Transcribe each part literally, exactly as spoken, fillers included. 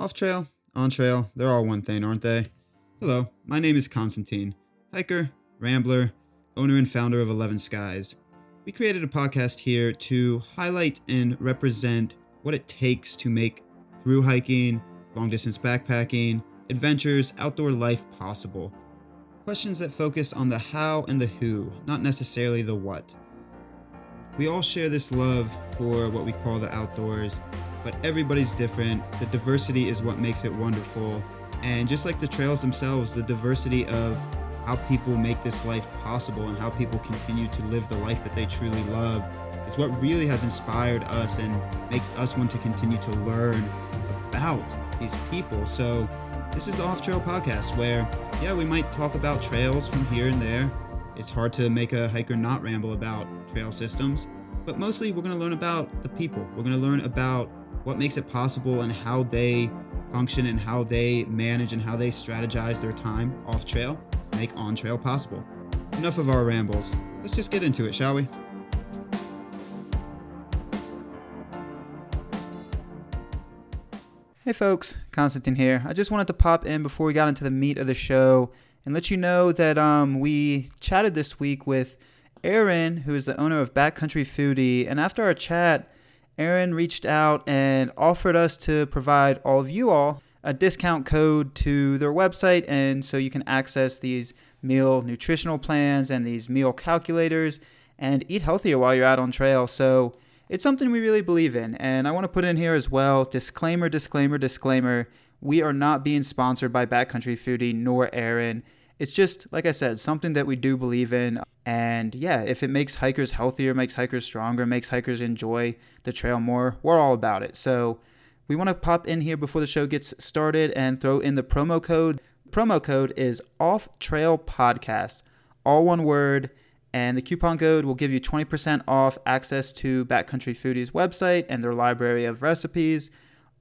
Off trail, on trail, they're all one thing, aren't they? Hello, my name is Konstantin, hiker, rambler, owner and founder of eleven Skies. We created a podcast here to highlight and represent what it takes to make through hiking, long distance backpacking, adventures, outdoor life possible. Questions that focus on the how and the who, not necessarily the what. We all share this love for what we call the outdoors, but everybody's different. The diversity is what makes it wonderful. And just like the trails themselves, the diversity of how people make this life possible and how people continue to live the life that they truly love is what really has inspired us and makes us want to continue to learn about these people. So this is the Off Trail Podcast where, yeah, we might talk about trails from here and there. It's hard to make a hiker not ramble about trail systems, but mostly we're going to learn about the people. We're going to learn about what makes it possible and how they function and how they manage and how they strategize their time off trail to make on trail possible. Enough of our rambles. Let's just get into it, shall we? Hey folks, Konstantin here. I just wanted to pop in before we got into the meat of the show and let you know that um, we chatted this week with Aaron, who is the owner of Backcountry Foodie. And after our chat, Aaron reached out and offered us to provide all of you all a discount code to their website. And so you can access these meal nutritional plans and these meal calculators and eat healthier while you're out on trail. So it's something we really believe in. And I want to put in here as well, disclaimer, disclaimer, disclaimer. We are not being sponsored by Backcountry Foodie nor Aaron. It's just, like I said, something that we do believe in. And yeah, if it makes hikers healthier, makes hikers stronger, makes hikers enjoy the trail more, we're all about it. So we want to pop in here before the show gets started and throw in the promo code. Promo code is Off Trail Podcast, all one word. And the coupon code will give you twenty percent off access to Backcountry Foodie's website and their library of recipes,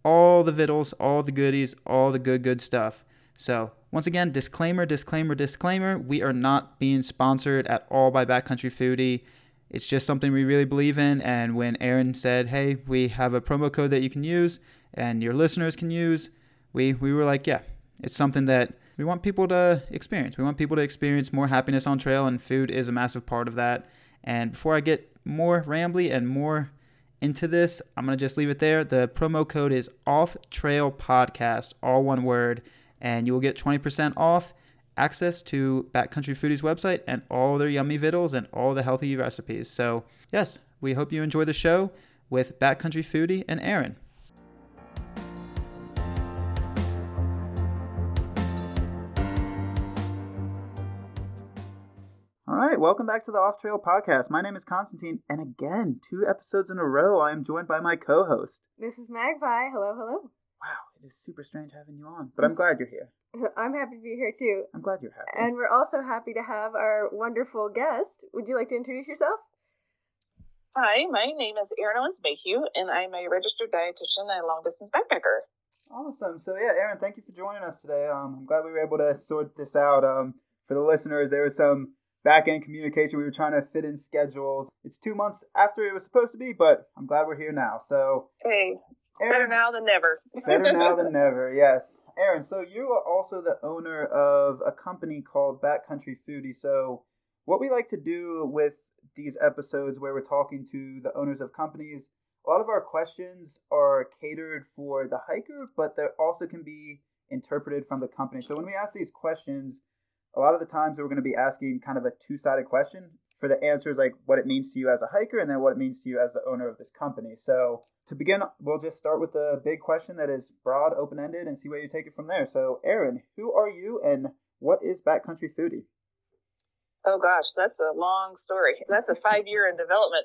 all the vittles, all the goodies, all the good, good stuff. So once again, disclaimer, disclaimer, disclaimer, we are not being sponsored at all by Backcountry Foodie. It's just something we really believe in. And when Aaron said, hey, we have a promo code that you can use and your listeners can use, we, we were like, yeah, it's something that we want people to experience. We want people to experience more happiness on trail, and food is a massive part of that. And before I get more rambly and more into this, I'm going to just leave it there. The promo code is Off Trail Podcast, all one word. And you will get twenty percent off access to Backcountry Foodie's website and all their yummy vittles and all the healthy recipes. So yes, we hope you enjoy the show with Backcountry Foodie and Aaron. All right, welcome back to the Off Trail Podcast. My name is Konstantin, and again, two episodes in a row, I am joined by my co-host. This is Magpie. Hello, hello. Wow, it is super strange having you on, but I'm glad you're here. I'm happy to be here, too. I'm glad you're happy. And we're also happy to have our wonderful guest. Would you like to introduce yourself? Hi, my name is Aaron Owens-Bahue, and I'm a registered dietitian and long-distance backpacker. Awesome. So, yeah, Aaron, thank you for joining us today. Um, I'm glad we were able to sort this out. Um, for the listeners, there was some back-end communication. We were trying to fit in schedules. It's two months after it was supposed to be, but I'm glad we're here now. So, hey. Aaron, better now than never. Better now than never, yes. Aaron, so you are also the owner of a company called Backcountry Foodie. So what we like to do with these episodes where we're talking to the owners of companies, a lot of our questions are catered for the hiker, but they also can be interpreted from the company. So when we ask these questions, a lot of the times we're going to be asking kind of a two-sided question for the answers, like what it means to you as a hiker and then what it means to you as the owner of this company. So to begin, we'll just start with the big question that is broad, open-ended, and see where you take it from there. So, Aaron, who are you, and what is Backcountry Foodie? Oh, gosh, that's a long story. That's a five-year in development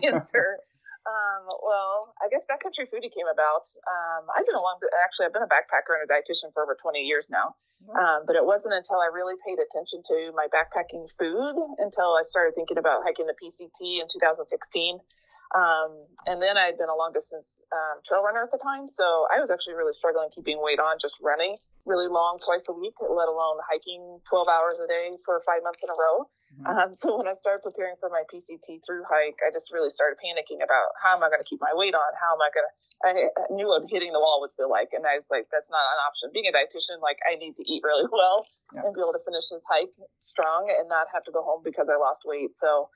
answer. Um, well, I guess Backcountry Foodie came about. Um, I've been a long, actually, I've been a backpacker and a dietitian for over twenty years now. Um, but it wasn't until I really paid attention to my backpacking food until I started thinking about hiking the P C T in two thousand sixteen. Um, and then I had been a long distance um, trail runner at the time. So I was actually really struggling keeping weight on just running really long twice a week, let alone hiking twelve hours a day for five months in a row. Mm-hmm. Um, so when I started preparing for my P C T through hike, I just really started panicking about how am I going to keep my weight on? How am I going to, I knew what hitting the wall would feel like. And I was like, that's not an option. Being a dietitian, like I need to eat really well yeah. and be able to finish this hike strong and not have to go home because I lost weight. So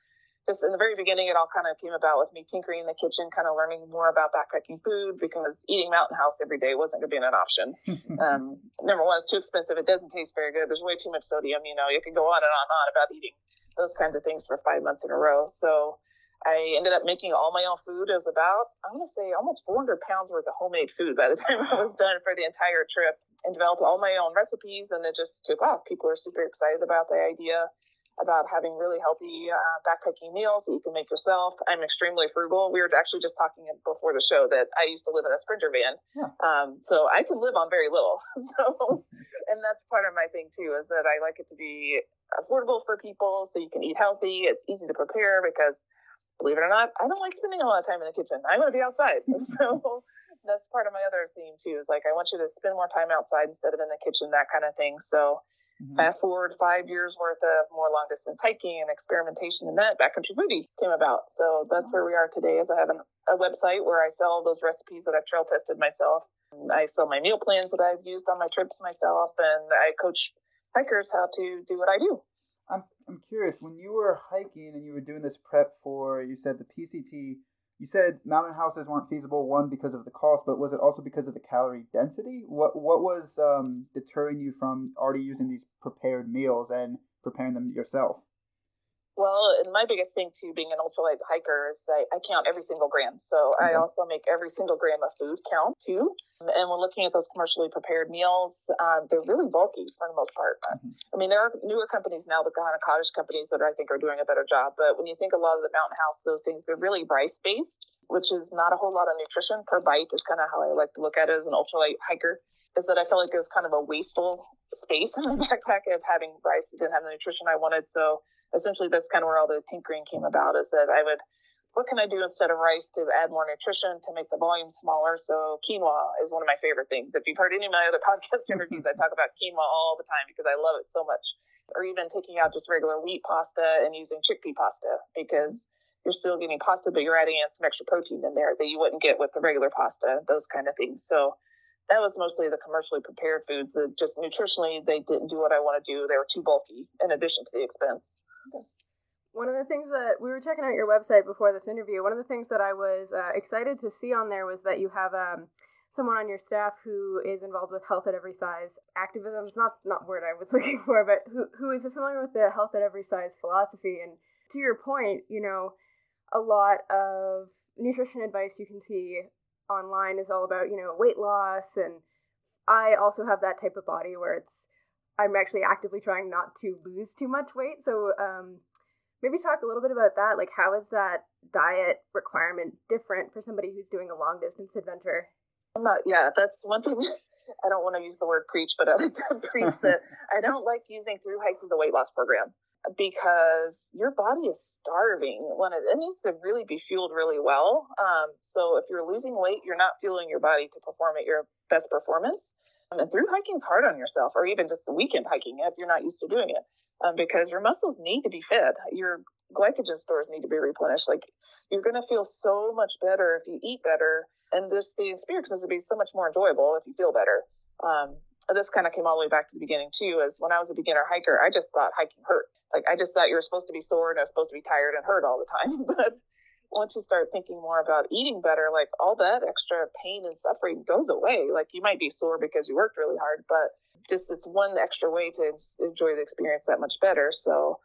just in the very beginning, it all kind of came about with me tinkering in the kitchen, kind of learning more about backpacking food, because eating Mountain House every day wasn't going to be an option. Um, number one, it's too expensive. It doesn't taste very good. There's way too much sodium. You know, you can go on and on and on about eating those kinds of things for five months in a row. So I ended up making all my own food. It was about, I'm going to say, almost four hundred pounds worth of homemade food by the time I was done for the entire trip, and developed all my own recipes, and it just took off. People are super excited about the idea about having really healthy uh, backpacking meals that you can make yourself. I'm extremely frugal. We were actually just talking before the show that I used to live in a Sprinter van. Yeah. Um, so I can live on very little. So, and that's part of my thing too, is that I like it to be affordable for people so you can eat healthy. It's easy to prepare because, believe it or not, I don't like spending a lot of time in the kitchen. I'm going to be outside. So that's part of my other theme too, is like, I want you to spend more time outside instead of in the kitchen, that kind of thing. So Mm-hmm. fast forward five years worth of more long distance hiking and experimentation, and that Backcountry Foodie came about. So that's where we are today. Is I have an, a website where I sell those recipes that I've trail tested myself. I sell my meal plans that I've used on my trips myself, and I coach hikers how to do what I do. I'm I'm curious, when you were hiking and you were doing this prep for, you said the P C T, you said mountain houses weren't feasible, one, because of the cost, but was it also because of the calorie density? What what was um, deterring you from already using these prepared meals and preparing them yourself? Well, and my biggest thing, too, being an ultralight hiker, is I, I count every single gram. So mm-hmm. I also make every single gram of food count, too. And when looking at those commercially prepared meals, um, they're really bulky for the most part. Mm-hmm. I mean, there are newer companies now, the Kahana Cottage companies, that I think are doing a better job. But when you think a lot of the Mountain House, those things, they're really rice-based, which is not a whole lot of nutrition per bite, is kind of how I like to look at it as an ultralight hiker, is that I felt like it was kind of a wasteful space in my backpack of having rice that didn't have the nutrition I wanted. So essentially, that's kind of where all the tinkering came about, is that I would, what can I do instead of rice to add more nutrition, to make the volume smaller? So quinoa is one of my favorite things. If you've heard any of my other podcast interviews, I talk about quinoa all the time because I love it so much. Or even taking out just regular wheat pasta and using chickpea pasta, because you're still getting pasta, but you're adding in some extra protein in there that you wouldn't get with the regular pasta, those kind of things. So that was mostly the commercially prepared foods that just nutritionally, they didn't do what I want to do. They were too bulky in addition to the expense. Okay. One of the things that we were checking out your website before this interview, one of the things that I was uh, excited to see on there was that you have um, someone on your staff who is involved with Health at Every Size activism. It's not not word I was looking for, but who who is familiar with the Health at Every Size philosophy. And to your point, you know, a lot of nutrition advice you can see online is all about, you know, weight loss. And I also have that type of body where it's, I'm actually actively trying not to lose too much weight. So um, maybe talk a little bit about that. Like, how is that diet requirement different for somebody who's doing a long distance adventure? I'm not, yeah, that's one thing. I don't want to use the word preach, but I like to preach that I don't like using through hikes as a weight loss program, because your body is starving when it, it needs to really be fueled really well. Um, so if you're losing weight, you're not fueling your body to perform at your best performance. And through hiking is hard on yourself, or even just weekend hiking if you're not used to doing it, um, because your muscles need to be fed. Your glycogen stores need to be replenished. Like, you're going to feel so much better if you eat better. And this, the experiences would be so much more enjoyable if you feel better. Um, this kind of came all the way back to the beginning, too, is when I was a beginner hiker, I just thought hiking hurt. Like, I just thought you were supposed to be sore and I was supposed to be tired and hurt all the time. But once you start thinking more about eating better, like, all that extra pain and suffering goes away. Like, you might be sore because you worked really hard, but just it's one extra way to enjoy the experience that much better. So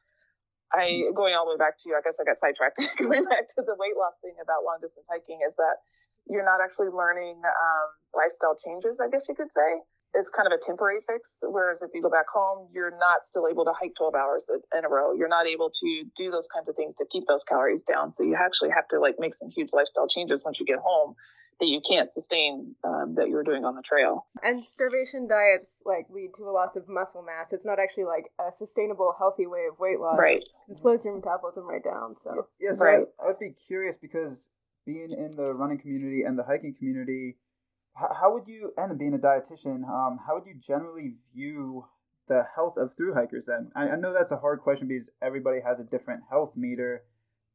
I, going all the way back to, I guess I got sidetracked, going back to the weight loss thing about long distance hiking, is that you're not actually learning um, lifestyle changes, I guess you could say. It's kind of a temporary fix. Whereas if you go back home, you're not still able to hike twelve hours in a row. You're not able to do those kinds of things to keep those calories down. So you actually have to like make some huge lifestyle changes once you get home that you can't sustain um, that you were doing on the trail. And starvation diets like lead to a loss of muscle mass. It's not actually like a sustainable, healthy way of weight loss. Right. It slows your metabolism right down. So yeah, yeah, so right. I'd be curious, because being in the running community and the hiking community, how would you, and being a dietitian, um, how would you generally view the health of thru hikers then? I, I know that's a hard question because everybody has a different health meter,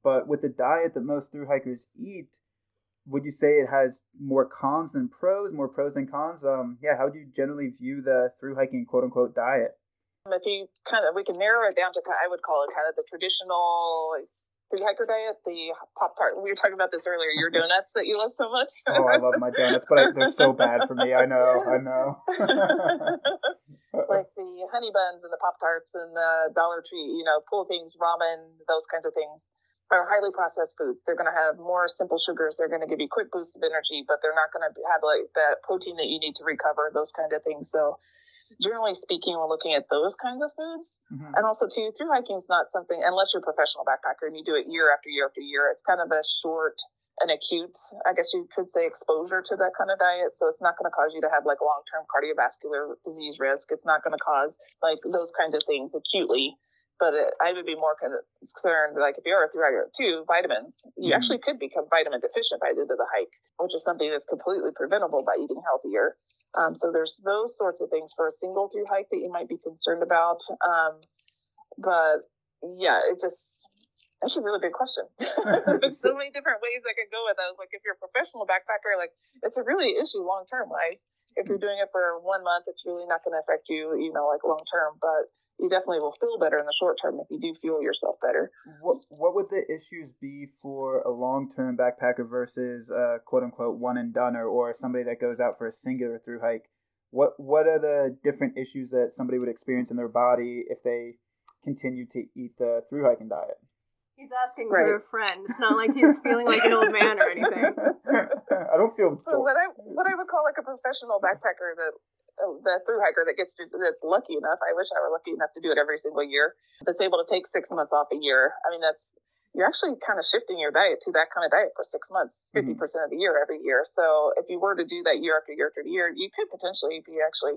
but with the diet that most thru hikers eat, would you say it has more cons than pros, more pros than cons? Um, yeah, how do you generally view the thru hiking quote unquote diet? If you kind of, we can narrow it down to, I would call it kind of the traditional thru hiker diet, the Pop Tart. We were talking about this earlier, your donuts that you love so much. Oh, I love my donuts, but I, they're so bad for me. I know, I know. Like the honey buns and the Pop Tarts and the Dollar Tree, you know, pool things, ramen, those kinds of things. Are highly processed foods. They're going to have more simple sugars. They're going to give you quick boosts of energy, but they're not going to have like that protein that you need to recover, those kind of things. So generally speaking, we're looking at those kinds of foods. Mm-hmm. And also too, through hiking is not something, unless you're a professional backpacker and you do it year after year after year, it's kind of a short and acute, I guess you could say, exposure to that kind of diet. So it's not going to cause you to have like long-term cardiovascular disease risk. It's not going to cause like those kinds of things acutely. But it, I would be more concerned, like, if you're a thru-hiker, too, vitamins. You mm-hmm. actually could become vitamin deficient by the end of the hike, which is something that's completely preventable by eating healthier. Um, so there's those sorts of things for a single thru-hike that you might be concerned about. Um, but, yeah, it just... That's a really big question. There's so many different ways I could go with that. I was like, if you're a professional backpacker, like, it's a really issue long-term wise. If you're doing it for one month, it's really not going to affect you, you know, like, long-term. But... you definitely will feel better in the short term if you do fuel yourself better. What What would the issues be for a long-term backpacker versus a quote-unquote one-and-doneer or somebody that goes out for a singular thru hike? What What are the different issues that somebody would experience in their body if they continue to eat the thru hiking diet? He's asking right. for a friend. It's not like he's feeling like an old man or anything. I don't feel so. What I What I would call like a professional backpacker that. The thru hiker that gets to, that's lucky enough. I wish I were lucky enough to do it every single year. That's able to take six months off a year. I mean, that's you're actually kind of shifting your diet to that kind of diet for six months, fifty percent mm-hmm. of the year every year. So if you were to do that year after year after year, you could potentially be actually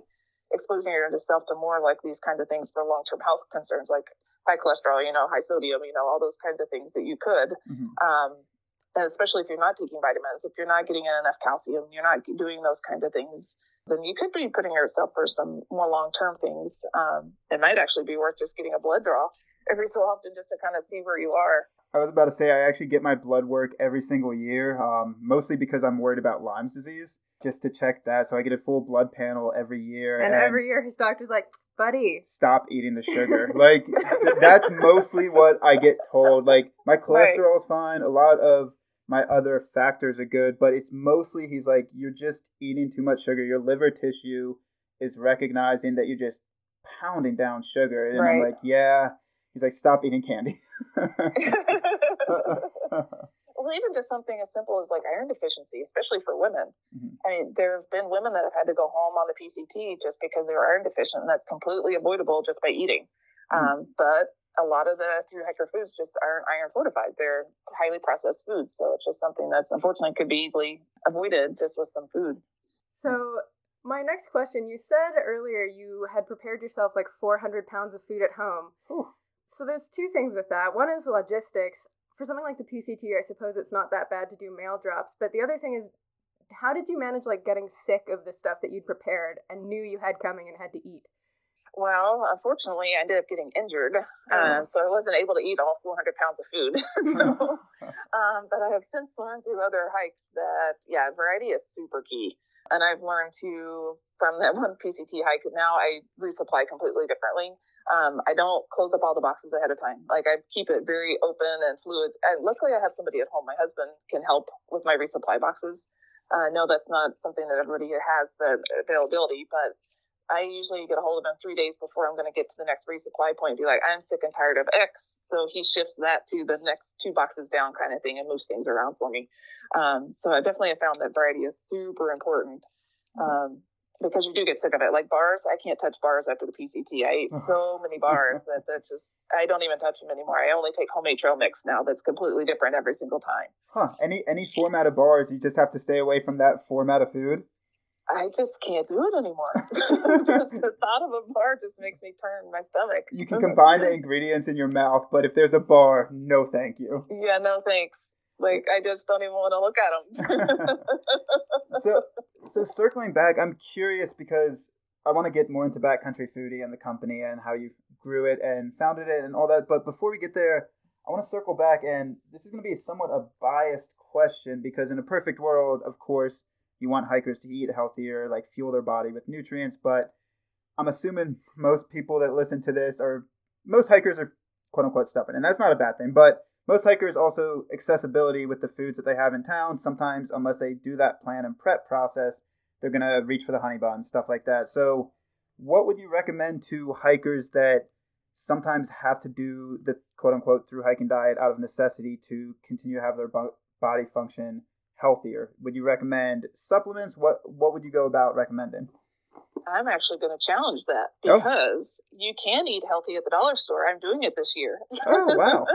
exposing yourself to more like these kinds of things for long-term health concerns, like high cholesterol, you know, high sodium, you know, all those kinds of things that you could. Mm-hmm. Um, especially if you're not taking vitamins, if you're not getting in enough calcium, you're not doing those kinds of things. Then you could be putting yourself for some more long-term things. Um, it might actually be worth just getting a blood draw every so often just to kind of see where you are. I was about to say, I actually get my blood work every single year, um, mostly because I'm worried about Lyme's disease, just to check that. So I get a full blood panel every year. And, and every year his doctor's like, buddy, stop eating the sugar. Like, that's mostly what I get told. Like, my cholesterol's fine. A lot of my other factors are good, but it's mostly, he's like, you're just eating too much sugar. Your liver tissue is recognizing that you're just pounding down sugar. And right. I'm like, yeah. He's like, stop eating candy. Well, even just something as simple as like iron deficiency, especially for women. Mm-hmm. I mean, there have been women that have had to go home on the P C T just because they were iron deficient, and that's completely avoidable just by eating. Mm-hmm. Um, but a lot of the thru-hiker foods just aren't iron fortified. They're highly processed foods. So it's just something that's unfortunately could be easily avoided just with some food. So my next question, you said earlier you had prepared yourself like four hundred pounds of food at home. Ooh. So there's two things with that. One is logistics. For something like the P C T, I suppose it's not that bad to do mail drops. But the other thing is, how did you manage like getting sick of the stuff that you'd prepared and knew you had coming and had to eat? Well, unfortunately, I ended up getting injured, um, so I wasn't able to eat all four hundred pounds of food. so, um, but I have since learned through other hikes that, yeah, variety is super key. And I've learned to, from that one P C T hike, now I resupply completely differently. Um, I don't close up all the boxes ahead of time. Like, I keep it very open and fluid. And luckily, I have somebody at home. My husband can help with my resupply boxes. Uh, no, that's not something that everybody has the availability, but I usually get a hold of him three days before I'm going to get to the next resupply point and be like, I'm sick and tired of X. So he shifts that to the next two boxes down kind of thing and moves things around for me. Um, so I definitely have found that variety is super important um, because you do get sick of it. Like bars, I can't touch bars after the P C T. I ate so many bars that that's just, I don't even touch them anymore. I only take homemade trail mix now that's completely different every single time. Huh. Any, any format of bars, you just have to stay away from that format of food? I just can't do it anymore. Just the thought of a bar just makes me turn my stomach. You can combine the ingredients in your mouth, but if there's a bar, no thank you. Yeah, no thanks. Like, I just don't even want to look at them. so, so circling back, I'm curious because I want to get more into Backcountry Foodie and the company and how you grew it and founded it and all that. But before we get there, I want to circle back, and this is going to be somewhat a biased question because in a perfect world, of course, you want hikers to eat healthier, like fuel their body with nutrients. But I'm assuming most people that listen to this are, most hikers are quote unquote stubborn, and that's not a bad thing. But most hikers also accessibility with the foods that they have in town. Sometimes, unless they do that plan and prep process, they're going to reach for the honey bun, stuff like that. So what would you recommend to hikers that sometimes have to do the quote-unquote through hiking diet out of necessity to continue to have their body function healthier? Would you recommend supplements? What what would you go about recommending? I'm actually going to challenge that because oh. you can eat healthy at the dollar store. I'm doing it this year. Oh, wow.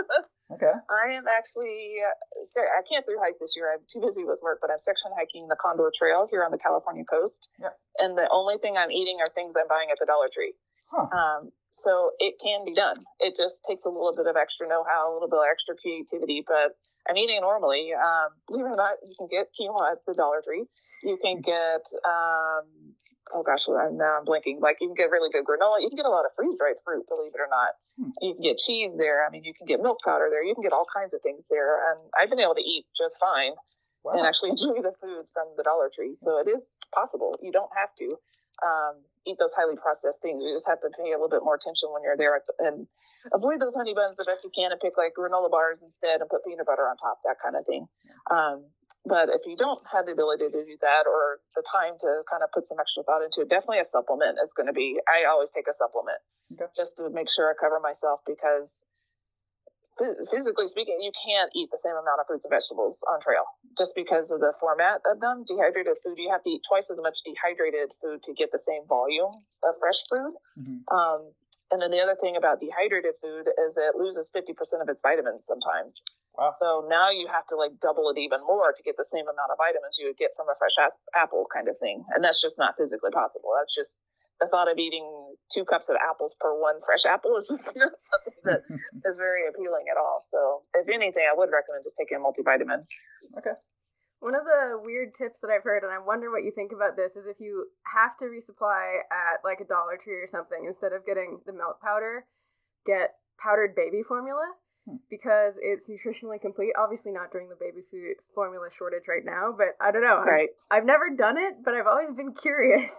Okay. I am actually, sorry, I can't through hike this year. I'm too busy with work, but I'm section hiking the Condor Trail here on the California coast. Yeah. And the only thing I'm eating are things I'm buying at the Dollar Tree. Huh. Um, so it can be done. It just takes a little bit of extra know-how, a little bit of extra creativity, but I'm eating normally. Um, believe it or not, you can get quinoa at the Dollar Tree. You can get, um, oh gosh, now I'm blinking. Like, you can get really good granola. You can get a lot of freeze-dried fruit, believe it or not. Hmm. You can get cheese there. I mean, you can get milk powder there. You can get all kinds of things there. And I've been able to eat just fine wow. and actually enjoy the food from the Dollar Tree. So it is possible. You don't have to um, eat those highly processed things. You just have to pay a little bit more attention when you're there. And avoid those honey buns the best you can and pick, like, granola bars instead and put peanut butter on top, that kind of thing. Um, But if you don't have the ability to do that or the time to kind of put some extra thought into it, definitely a supplement is going to be, I always take a supplement okay. just to make sure I cover myself because physically speaking, you can't eat the same amount of fruits and vegetables on trail just because of the format of them. Dehydrated food, you have to eat twice as much dehydrated food to get the same volume of fresh food. Mm-hmm. Um, and then the other thing about dehydrated food is it loses fifty percent of its vitamins sometimes. Wow. So now you have to like double it even more to get the same amount of vitamins you would get from a fresh ass- apple kind of thing. And that's just not physically possible. That's just the thought of eating two cups of apples per one fresh apple is just not something that is very appealing at all. So if anything, I would recommend just taking a multivitamin. Okay. One of the weird tips that I've heard, and I wonder what you think about this, is if you have to resupply at like a Dollar Tree or something, instead of getting the milk powder, get powdered baby formula. Because it's nutritionally complete. Obviously not during the baby food formula shortage right now, but I don't know. Right. I've, I've never done it, but I've always been curious.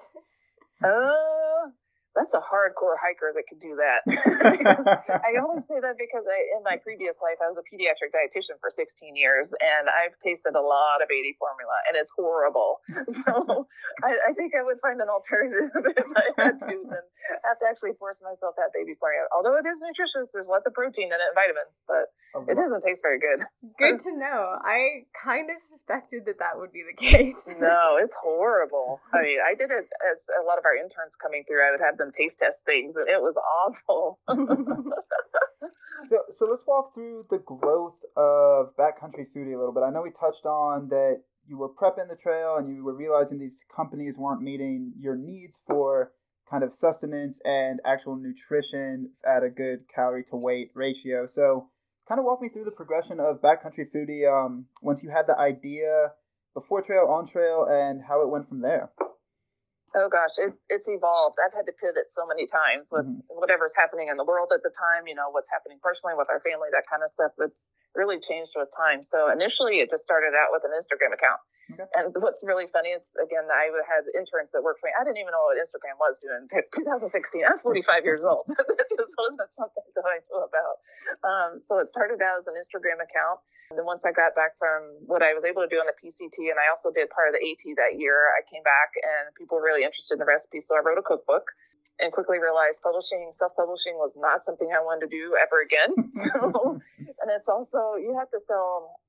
Oh, uh, that's a hardcore hiker that can do that. I always say that because I, in my previous life, I was a pediatric dietitian for sixteen years, and I've tasted a lot of baby formula, and it's horrible. So I, I think I would find an alternative if I had to, then I have to actually force myself to have baby formula. Although it is nutritious, there's lots of protein in it and vitamins, but oh, it doesn't taste very good. Good to know. I kind of suspected that that would be the case. No, it's horrible. I mean, I did it as a lot of our interns coming through. I would have them taste test things, and it was awful. so, so let's walk through the growth of Backcountry Foodie a little bit. I know we touched on that you were prepping the trail, and you were realizing these companies weren't meeting your needs for kind of sustenance and actual nutrition at a good calorie to weight ratio. So kind of walk me through the progression of Backcountry Foodie um, once you had the idea before trail, on trail, and how it went from there. Oh gosh, it, it's evolved. I've had to pivot so many times with mm-hmm. whatever's happening in the world at the time, you know, what's happening personally with our family, that kind of stuff. It's really changed with time. So initially it just started out with an Instagram account. Okay. And what's really funny is, again, I had interns that worked for me. I didn't even know what Instagram was doing in two thousand sixteen. I'm forty-five years old. That just wasn't something that I knew about. Um, so it started out as an Instagram account. And then once I got back from what I was able to do on the P C T, and I also did part of the A T that year, I came back and people were really interested in the recipe. So I wrote a cookbook and quickly realized publishing, self-publishing was not something I wanted to do ever again. So, and it's also, you have to sell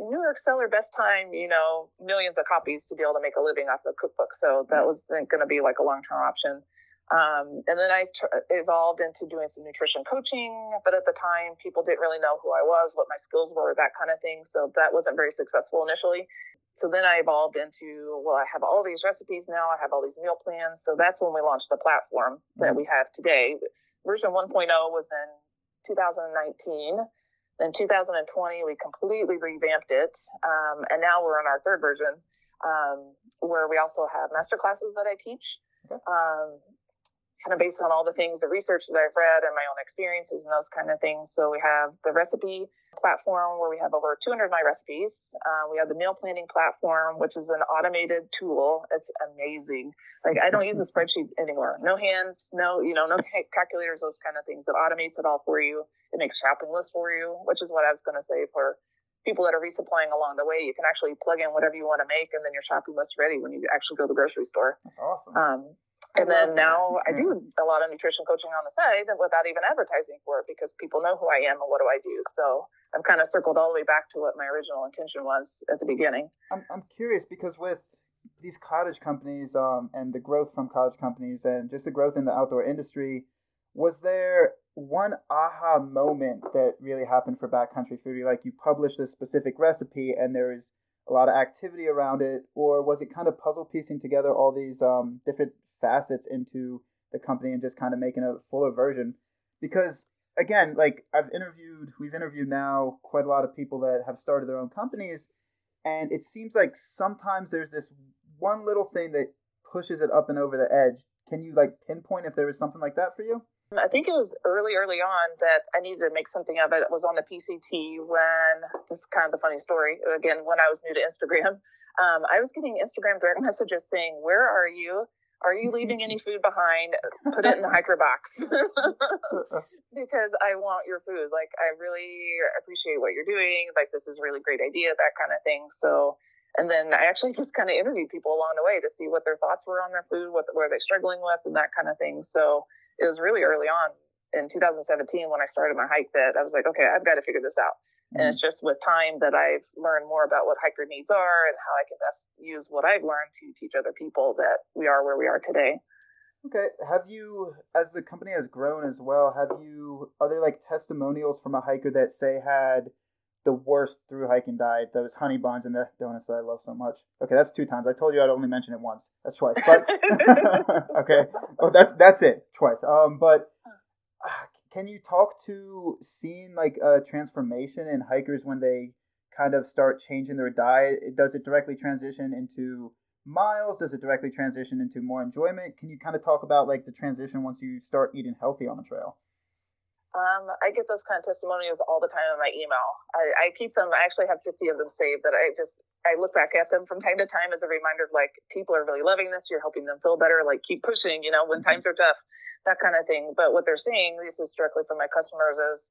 New York seller best time, you know, millions of copies to be able to make a living off the cookbook. So that wasn't going to be like a long-term option. Um, and then I tr- evolved into doing some nutrition coaching, but at the time people didn't really know who I was, what my skills were, that kind of thing. So that wasn't very successful initially. So then I evolved into, well, I have all these recipes now. I have all these meal plans. So that's when we launched the platform that we have today. Version one point oh was in two thousand nineteen. In two thousand twenty, we completely revamped it. Um, and now we're on our third version, um, where we also have master classes that I teach. Okay. Um, kind of based on all the things, the research that I've read and my own experiences and those kind of things. So we have the recipe platform where we have over two hundred of my recipes. Uh, we have the meal planning platform, which is an automated tool. It's amazing. Like, I don't use a spreadsheet anymore. No hands, no, you know, no calculators, those kind of things. It automates it all for you. It makes shopping lists for you, which is what I was going to say for people that are resupplying along the way. You can actually plug in whatever you want to make, and then your shopping list ready when you actually go to the grocery store. That's awesome. Um, And then now I do a lot of nutrition coaching on the side without even advertising for it, because people know who I am and what do I do. So I'm kind of circled all the way back to what my original intention was at the beginning. I'm I'm curious, because with these cottage companies um, and the growth from cottage companies and just the growth in the outdoor industry, was there one aha moment that really happened for Backcountry Foodie? Like, you published a specific recipe and there is a lot of activity around it, or was it kind of puzzle piecing together all these um, different facets into the company and just kind of making a fuller version? Because again, like, I've interviewed, we've interviewed now quite a lot of people that have started their own companies, and it seems like sometimes there's this one little thing that pushes it up and over the edge. Can you like pinpoint if there was something like that for you? I think it was early, early on that I needed to make something of it. It was on the P C T when, this is kind of the funny story, again, when I was new to Instagram, um, I was getting Instagram direct messages saying, "Where are you? Are you leaving any food behind? Put it in the hiker box," because I want your food. Like, I really appreciate what you're doing. Like, this is a really great idea, that kind of thing. So, and then I actually just kind of interviewed people along the way to see what their thoughts were on their food, what were they struggling with, and that kind of thing. So it was really early on in two thousand seventeen when I started my hike that I was like, okay, I've got to figure this out. Mm-hmm. And it's just with time that I've learned more about what hiker needs are and how I can best use what I've learned to teach other people that we are where we are today. Okay. Have you, as the company has grown as well, have you, are there like testimonials from a hiker that say had the worst through hiking diet, those honey buns and the donuts that I love so much? Okay, that's two times. I told you I'd only mention it once. That's twice. But okay. Oh, that's that's it. Twice. Um, but uh, can you talk to seeing like a transformation in hikers when they kind of start changing their diet? Does it directly transition into miles? Does it directly transition into more enjoyment? Can you kind of talk about like the transition once you start eating healthy on the trail? Um, I get those kind of testimonials all the time in my email. I, I keep them. I actually have fifty of them saved that I just, I look back at them from time to time as a reminder of like, people are really loving this. You're helping them feel better. Like, keep pushing, you know, when times are tough, that kind of thing. But what they're seeing, this is directly from my customers, is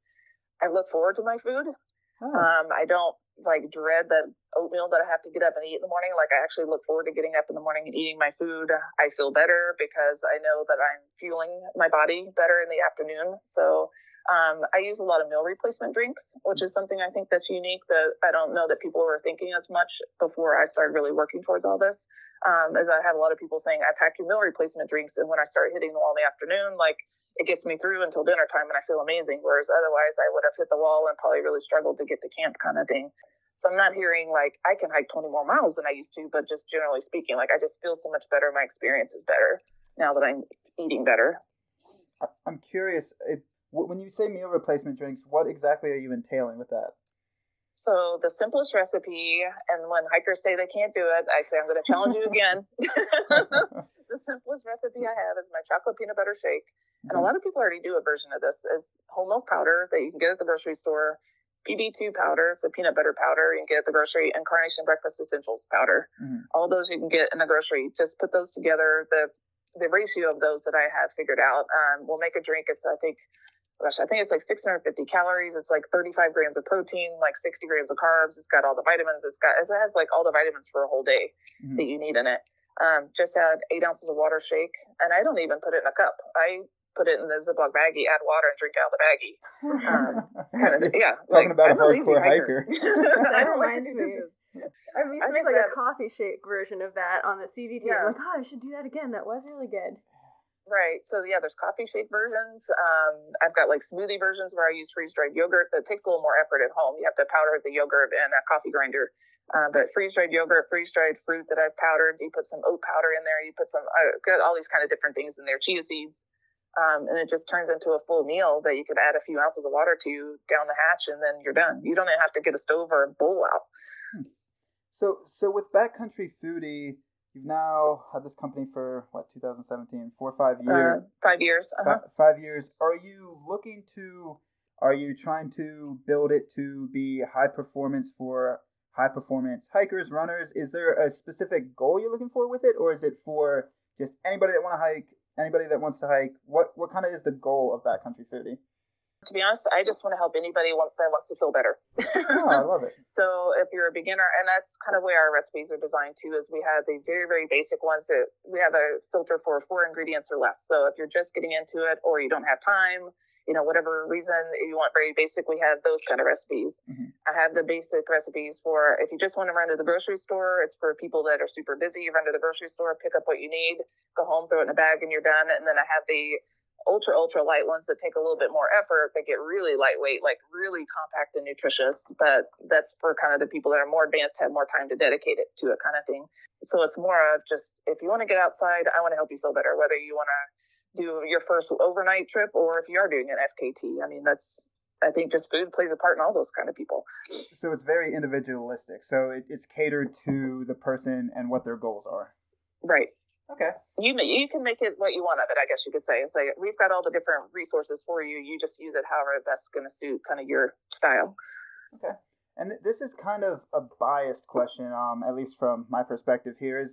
I look forward to my food. Oh. Um, I don't like dread that oatmeal that I have to get up and eat in the morning. Like, I actually look forward to getting up in the morning and eating my food. I feel better because I know that I'm fueling my body better in the afternoon. So, Um, I use a lot of meal replacement drinks, which is something I think that's unique that I don't know that people were thinking as much before I started really working towards all this. Um, as I have a lot of people saying, I pack your meal replacement drinks, and when I start hitting the wall in the afternoon, like, it gets me through until dinner time and I feel amazing. Whereas otherwise I would have hit the wall and probably really struggled to get to camp, kind of thing. So I'm not hearing like, I can hike twenty more miles than I used to, but just generally speaking, like, I just feel so much better. My experience is better now that I'm eating better. I'm curious if when you say meal replacement drinks, what exactly are you entailing with that? So the simplest recipe, and when hikers say they can't do it, I say, I'm going to challenge you again. The simplest recipe I have is my chocolate peanut butter shake. And a lot of people already do a version of this. It's whole milk powder that you can get at the grocery store, P B two powder, so peanut butter powder you can get at the grocery, and Carnation Breakfast Essentials powder. Mm-hmm. All those you can get in the grocery. Just put those together. The, the ratio of those that I have figured out, um, we'll make a drink. It's, I think... Gosh, I think it's like six hundred fifty calories. It's like thirty-five grams of protein, like sixty grams of carbs. It's got all the vitamins. It's got, it has like all the vitamins for a whole day mm-hmm. that you need in it. Um, just add eight ounces of water shake. And I don't even put it in a cup. I put it in the Ziploc baggie, add water, and drink out of the baggie. Um, kind of, yeah. Talking like, about I'm a hardcore hiker. hiker. I don't like to do this. I mean, there's like have... a coffee shake version of that on the C D T. Yeah. I'm like, oh, I should do that again. That was really good. Right. So yeah, there's coffee shake versions. Um, I've got like smoothie versions where I use freeze-dried yogurt. That takes a little more effort at home. You have to powder the yogurt in a coffee grinder. Uh, but freeze-dried yogurt, freeze-dried fruit that I've powdered. You put some oat powder in there. You put some, I've got all these kind of different things in there, chia seeds. Um, and it just turns into a full meal that you could add a few ounces of water to down the hatch, and then you're done. You don't even have to get a stove or a bowl out. So, so with Backcountry Foodie, You've now had this company for, what, two thousand seventeen, four or five years? Uh, five years. Uh-huh. F- five years. Are you looking to, are you trying to build it to be high performance for high performance hikers, runners? Is there a specific goal you're looking for with it, or is it for just anybody that want to hike, anybody that wants to hike? What what kind of is the goal of Backcountry Foodie? To be honest, I just want to help anybody that wants to feel better. Oh, I love it. So if you're a beginner, and that's kind of where our recipes are designed too, is we have the very, very basic ones that we have a filter for four ingredients or less. So if you're just getting into it or you don't have time, you know, whatever reason you want very basic, we have those kind of recipes. Mm-hmm. I have the basic recipes for if you just want to run to the grocery store, it's for people that are super busy, run to the grocery store, pick up what you need, go home, throw it in a bag, and you're done. And then I have the ultra ultra light ones that take a little bit more effort, that get really lightweight, like really compact and nutritious, but that's for kind of the people that are more advanced, have more time to dedicate it to it kind of thing. So it's more of just, if you want to get outside, I want to help you feel better, whether you want to do your first overnight trip or if you are doing an F K T. I mean, that's, I think just food plays a part in all those kind of people. So it's very individualistic. So it, it's catered to the person and what their goals are. Right. Okay. You you can make it what you want of it, I guess you could say. It's like, we've got all the different resources for you. You just use it however that's going to suit kind of your style. Okay. And th- this is kind of a biased question, um, at least from my perspective here, is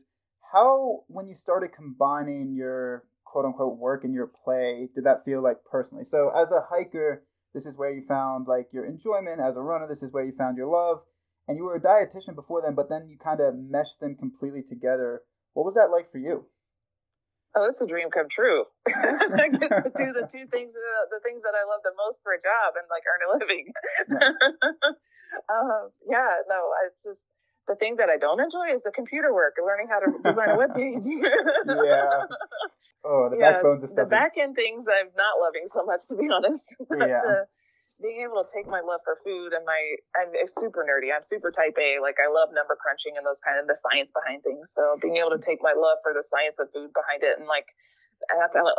how, when you started combining your quote-unquote work and your play, did that feel like personally? So as a hiker, this is where you found like your enjoyment. As a runner, this is where you found your love. And you were a dietitian before then, but then you kind of meshed them completely together. What was that like for you? Oh, it's a dream come true. I get to do the two things, uh, the things that I love the most for a job and like earn a living. Yeah. um, yeah, no, it's just the thing that I don't enjoy is the computer work, learning how to design a web page. Yeah. Oh, the yeah, backbones of stuff. The back end things I'm not loving so much, to be honest. Yeah. the, Being able to take my love for food and my, I'm super nerdy. I'm super type A. Like I love number crunching and those kind of the science behind things. So being able to take my love for the science of food behind it and like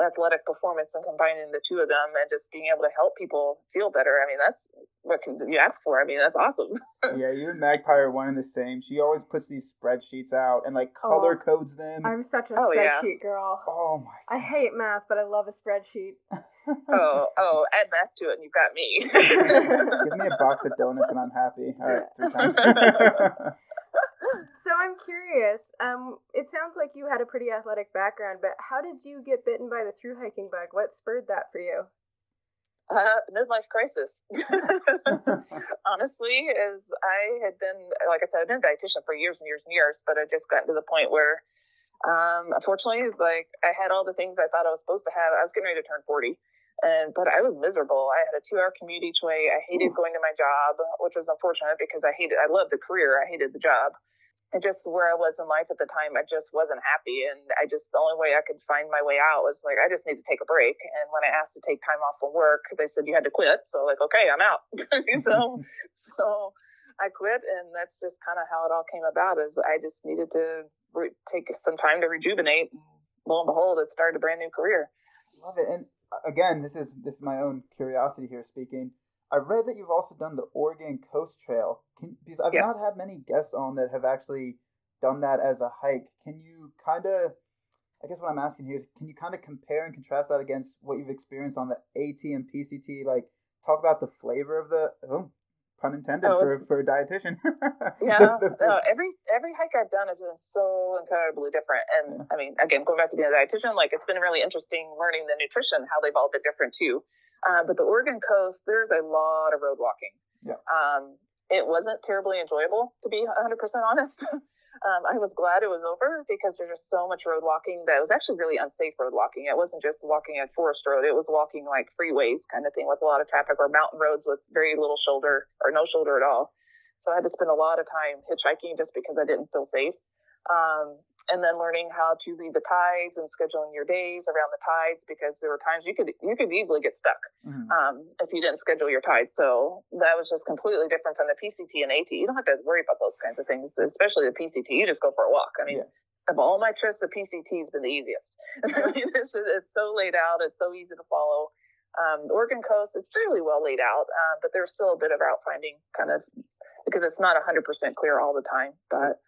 athletic performance and combining the two of them and just being able to help people feel better. I mean, that's what can you ask for? I mean, that's awesome. Yeah, you and Magpie are one and the same. She always puts these spreadsheets out and like color oh, codes them. I'm such a oh, spreadsheet yeah. girl. Oh my God. I hate math, but I love a spreadsheet. oh, oh, add math to it and you've got me. Give me a box of donuts and I'm happy. All right, three times. So I'm curious, um, it sounds like you had a pretty athletic background, but how did you get bitten by the thru hiking bug? What spurred that for you? Uh, midlife crisis. Honestly, is I had been, like I said, I've been a dietitian for years and years and years, but I just gotten to the point where Um, unfortunately, like I had all the things I thought I was supposed to have. I was getting ready to turn forty, and but I was miserable. I had a two-hour commute each way. I hated going to my job, which was unfortunate because I hated. I loved the career. I hated the job. And just where I was in life at the time, I just wasn't happy. And I just the only way I could find my way out was like I just need to take a break. And when I asked to take time off from work, they said you had to quit. So like okay, I'm out. so so I quit, and that's just kind of how it all came about. Is I just needed to. Take some time to rejuvenate. Lo and behold, it started a brand new career. Love it. And again, this is this is my own curiosity here speaking. I read that you've also done the Oregon Coast Trail. Can, because I've yes. not had many guests on that have actually done that as a hike. Can you kind of, I guess what I'm asking here is, can you kind of compare and contrast that against what you've experienced on the A T and P C T? Like, talk about the flavor of the, oh, pun intended oh, for, for a dietitian. Yeah, no, every every hike I've done has been so incredibly different. And yeah. I mean, again, going back to being a dietitian, like it's been really interesting learning the nutrition, how they've all been different too. Uh, but the Oregon coast, there's a lot of road walking. Yeah. Um, it wasn't terribly enjoyable, to be one hundred percent honest. um, I was glad it was over because there's just so much road walking that it was actually really unsafe road walking. It wasn't just walking on forest road. It was walking like freeways kind of thing with a lot of traffic or mountain roads with very little shoulder or no shoulder at all. So I had to spend a lot of time hitchhiking just because I didn't feel safe. Um, and then learning how to read the tides and scheduling your days around the tides, because there were times you could, you could easily get stuck, mm-hmm. um, if you didn't schedule your tides. So that was just completely different from the P C T and A T. You don't have to worry about those kinds of things, especially the P C T. You just go for a walk. I mean, yeah. Of all my trips, the P C T has been the easiest. I mean, it's, just, it's so laid out. It's so easy to follow. Um, the Oregon coast, it's fairly well laid out, um, but there's still a bit of route finding kind of, because it's not a hundred percent clear all the time, but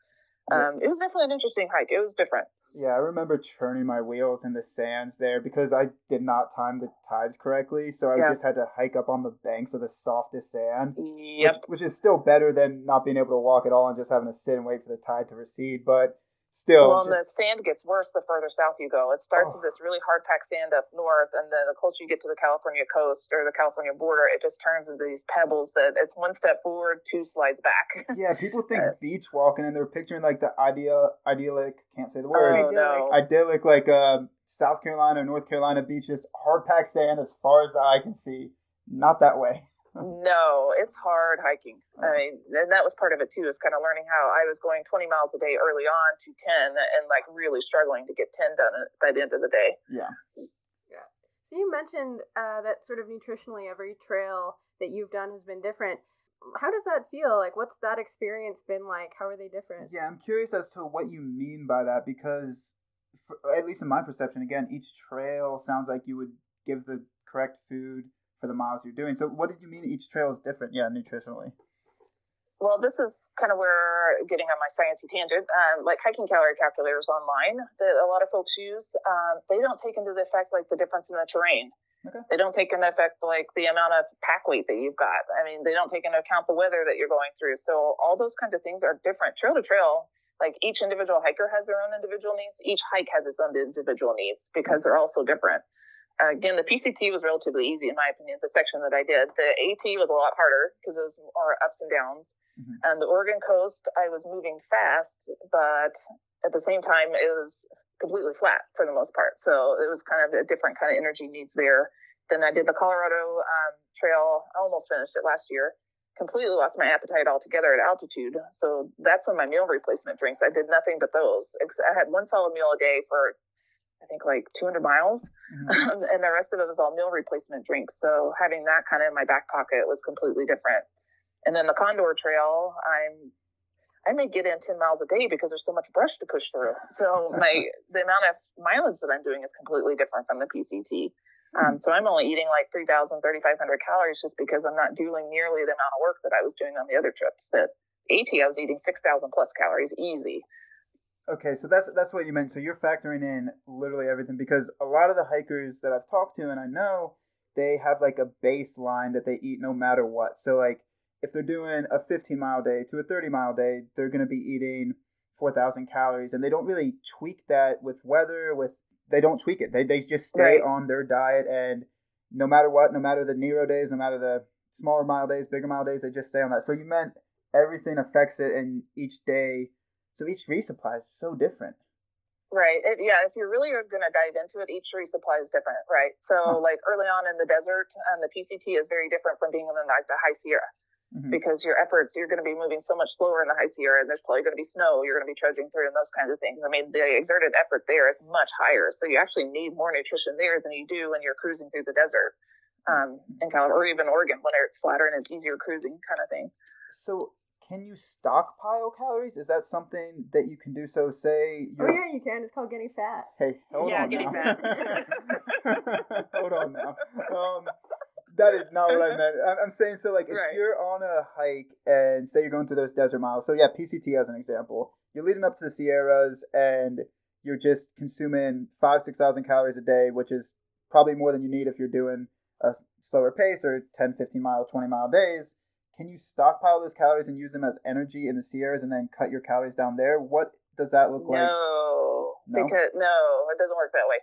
Um, it was definitely an interesting hike. It was different. Yeah, I remember churning my wheels in the sands there because I did not time the tides correctly, so I yeah. just had to hike up on the banks of the softest sand, yep. which, which is still better than not being able to walk at all and just having to sit and wait for the tide to recede, but still. Well, just... the sand gets worse the further south you go. It starts oh. with this really hard-packed sand up north, and then the closer you get to the California coast or the California border, it just turns into these pebbles that it's one step forward, two slides back. Yeah, people think uh, beach walking, and they're picturing, like, the ideal, idyllic, can't say the word, oh, no. idyllic, like, uh, South Carolina or North Carolina beaches, hard-packed sand as far as the eye can see. Not that way. No, it's hard hiking. I mean, and that was part of it too, is kind of learning how I was going twenty miles a day early on to ten and like really struggling to get ten done by the end of the day. Yeah. Yeah. So you mentioned uh, that sort of nutritionally every trail that you've done has been different. How does that feel? Like, what's that experience been like? How are they different? Yeah, I'm curious as to what you mean by that, because for, at least in my perception, again, each trail sounds like you would give the correct food for the miles you're doing. So what did you mean each trail is different, yeah, nutritionally? Well, this is kind of where getting on my sciencey tangent, um, like hiking calorie calculators online that a lot of folks use, um, they don't take into the effect like the difference in the terrain. Okay. They don't take into effect like the amount of pack weight that you've got. I mean, they don't take into account the weather that you're going through. So all those kinds of things are different. Trail to trail, like each individual hiker has their own individual needs. Each hike has its own individual needs because they're all so different. Uh, again, the P C T was relatively easy, in my opinion, the section that I did. The A T was a lot harder because it was more ups and downs. Mm-hmm. And the Oregon coast, I was moving fast, but at the same time, it was completely flat for the most part. So it was kind of a different kind of energy needs there. Then I did the Colorado um, Trail. I almost finished it last year. Completely lost my appetite altogether at altitude. So that's when my meal replacement drinks, I did nothing but those. I had one solid meal a day for I think like two hundred miles, mm-hmm. and the rest of it was all meal replacement drinks. So having that kind of in my back pocket was completely different. And then the Condor Trail, I'm, I may get in ten miles a day because there's so much brush to push through. So my, the amount of mileage that I'm doing is completely different from the P C T. Um, so I'm only eating like three thousand, thirty-five hundred calories just because I'm not doing nearly the amount of work that I was doing on the other trips. That AT, I was eating six thousand plus calories, easy. Okay, so that's that's what you meant. So you're factoring in literally everything, because a lot of the hikers that I've talked to and I know, they have like a baseline that they eat no matter what. So like if they're doing a fifteen mile day to a thirty mile day, they're going to be eating four thousand calories, and they don't really tweak that with weather, with they don't tweak it. They they just stay right on their diet, and no matter what, no matter the Nero days, no matter the smaller mile days, bigger mile days, they just stay on that. So you meant everything affects it, and each day. So each resupply is so different. Right. It, yeah, if you really are going to dive into it, each resupply is different, right? So huh. like early on in the desert, um, the P C T is very different from being in the, like, the high Sierra, mm-hmm. because your efforts, you're going to be moving so much slower in the high Sierra, and there's probably going to be snow, you're going to be trudging through and those kinds of things. I mean, the exerted effort there is much higher. So you actually need more nutrition there than you do when you're cruising through the desert um, in California or even Oregon, where it's flatter and it's easier cruising kind of thing. So can you stockpile calories? Is that something that you can do? So say... You're... Oh, yeah, you can. It's called getting fat. Hey, hold yeah, on getting now. fat. Hold on now. Um, that is not what I meant. I'm saying, so like, if right. you're on a hike and say you're going through those desert miles, so yeah, P C T as an example, you're leading up to the Sierras and you're just consuming five, six thousand calories a day, which is probably more than you need if you're doing a slower pace or ten, fifteen mile, twenty mile days. Can you stockpile those calories and use them as energy in the Sierras and then cut your calories down there? What does that look like? No, no? Because, no, it doesn't work that way.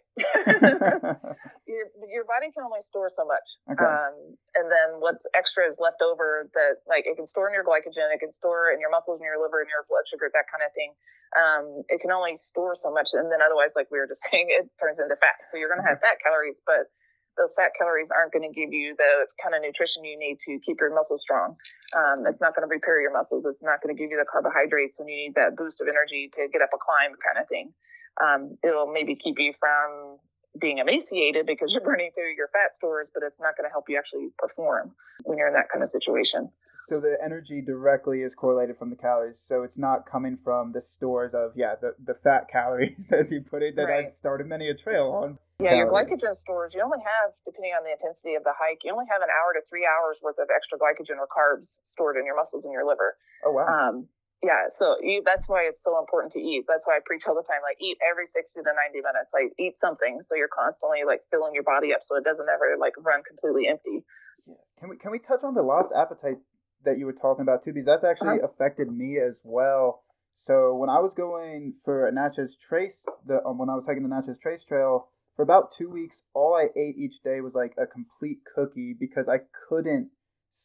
your, your body can only store so much. Okay. Um, and then what's extra is left over that, like, it can store in your glycogen, it can store in your muscles and your liver and your blood sugar, that kind of thing. Um, it can only store so much. And then otherwise, like we were just saying, it turns into fat. So you're going to have fat calories, but those fat calories aren't going to give you the kind of nutrition you need to keep your muscles strong. Um, it's not going to repair your muscles. It's not going to give you the carbohydrates when you need that boost of energy to get up a climb kind of thing. Um, it'll maybe keep you from being emaciated because you're burning through your fat stores, but it's not going to help you actually perform when you're in that kind of situation. So the energy directly is correlated from the calories. So it's not coming from the stores of, yeah, the, the fat calories, as you put it, that right. I've started many a trail on. Yeah, your glycogen stores, you only have, depending on the intensity of the hike, you only have an hour to three hours worth of extra glycogen or carbs stored in your muscles and your liver. Oh, wow. Um, Yeah, so eat, that's why it's so important to eat. That's why I preach all the time, like eat every sixty to ninety minutes, like eat something. So you're constantly like filling your body up so it doesn't ever like run completely empty. Yeah. Can we, can we touch on the lost appetite that you were talking about too? Because that's actually uh-huh. affected me as well. So when I was going for Natchez Trace, the um, when I was hiking the Natchez Trace Trail, for about two weeks, all I ate each day was like a complete cookie because I couldn't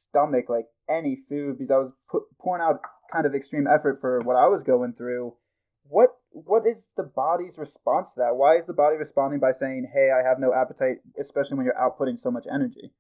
stomach like any food because I was put, pouring out kind of extreme effort for what I was going through. What what is the body's response to that? Why is the body responding by saying, hey, I have no appetite, especially when you're outputting so much energy?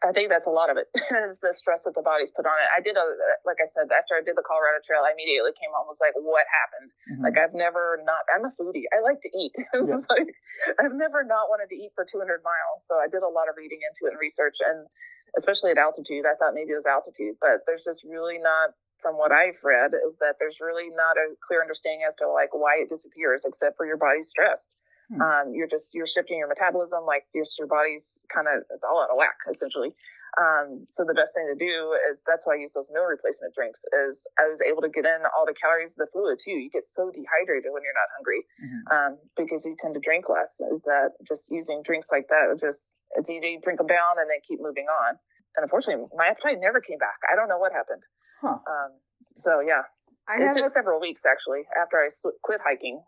I think that's a lot of it is the stress that the body's put on it. I did, a, like I said, after I did the Colorado Trail, I immediately came home and was like, what happened? Mm-hmm. Like, I've never not, I'm a foodie. I like to eat. Yeah. It's like, I've never not wanted to eat for two hundred miles. So I did a lot of reading into it and research. And especially at altitude, I thought maybe it was altitude, but there's just really not, from what I've read, is that there's really not a clear understanding as to like why it disappears, except for your body's stressed. Um, you're just, you're shifting your metabolism, like your, your body's kind of, it's all out of whack, essentially. Um, so the best thing to do is, that's why I use those meal replacement drinks, is I was able to get in all the calories, the fluid too. You get so dehydrated when you're not hungry, mm-hmm. um, because you tend to drink less. Is that just using drinks like that, just, it's easy, drink them down and then keep moving on. And unfortunately, my appetite never came back. I don't know what happened. Huh. Um, so yeah, I it took a- several weeks actually after I sw- quit hiking.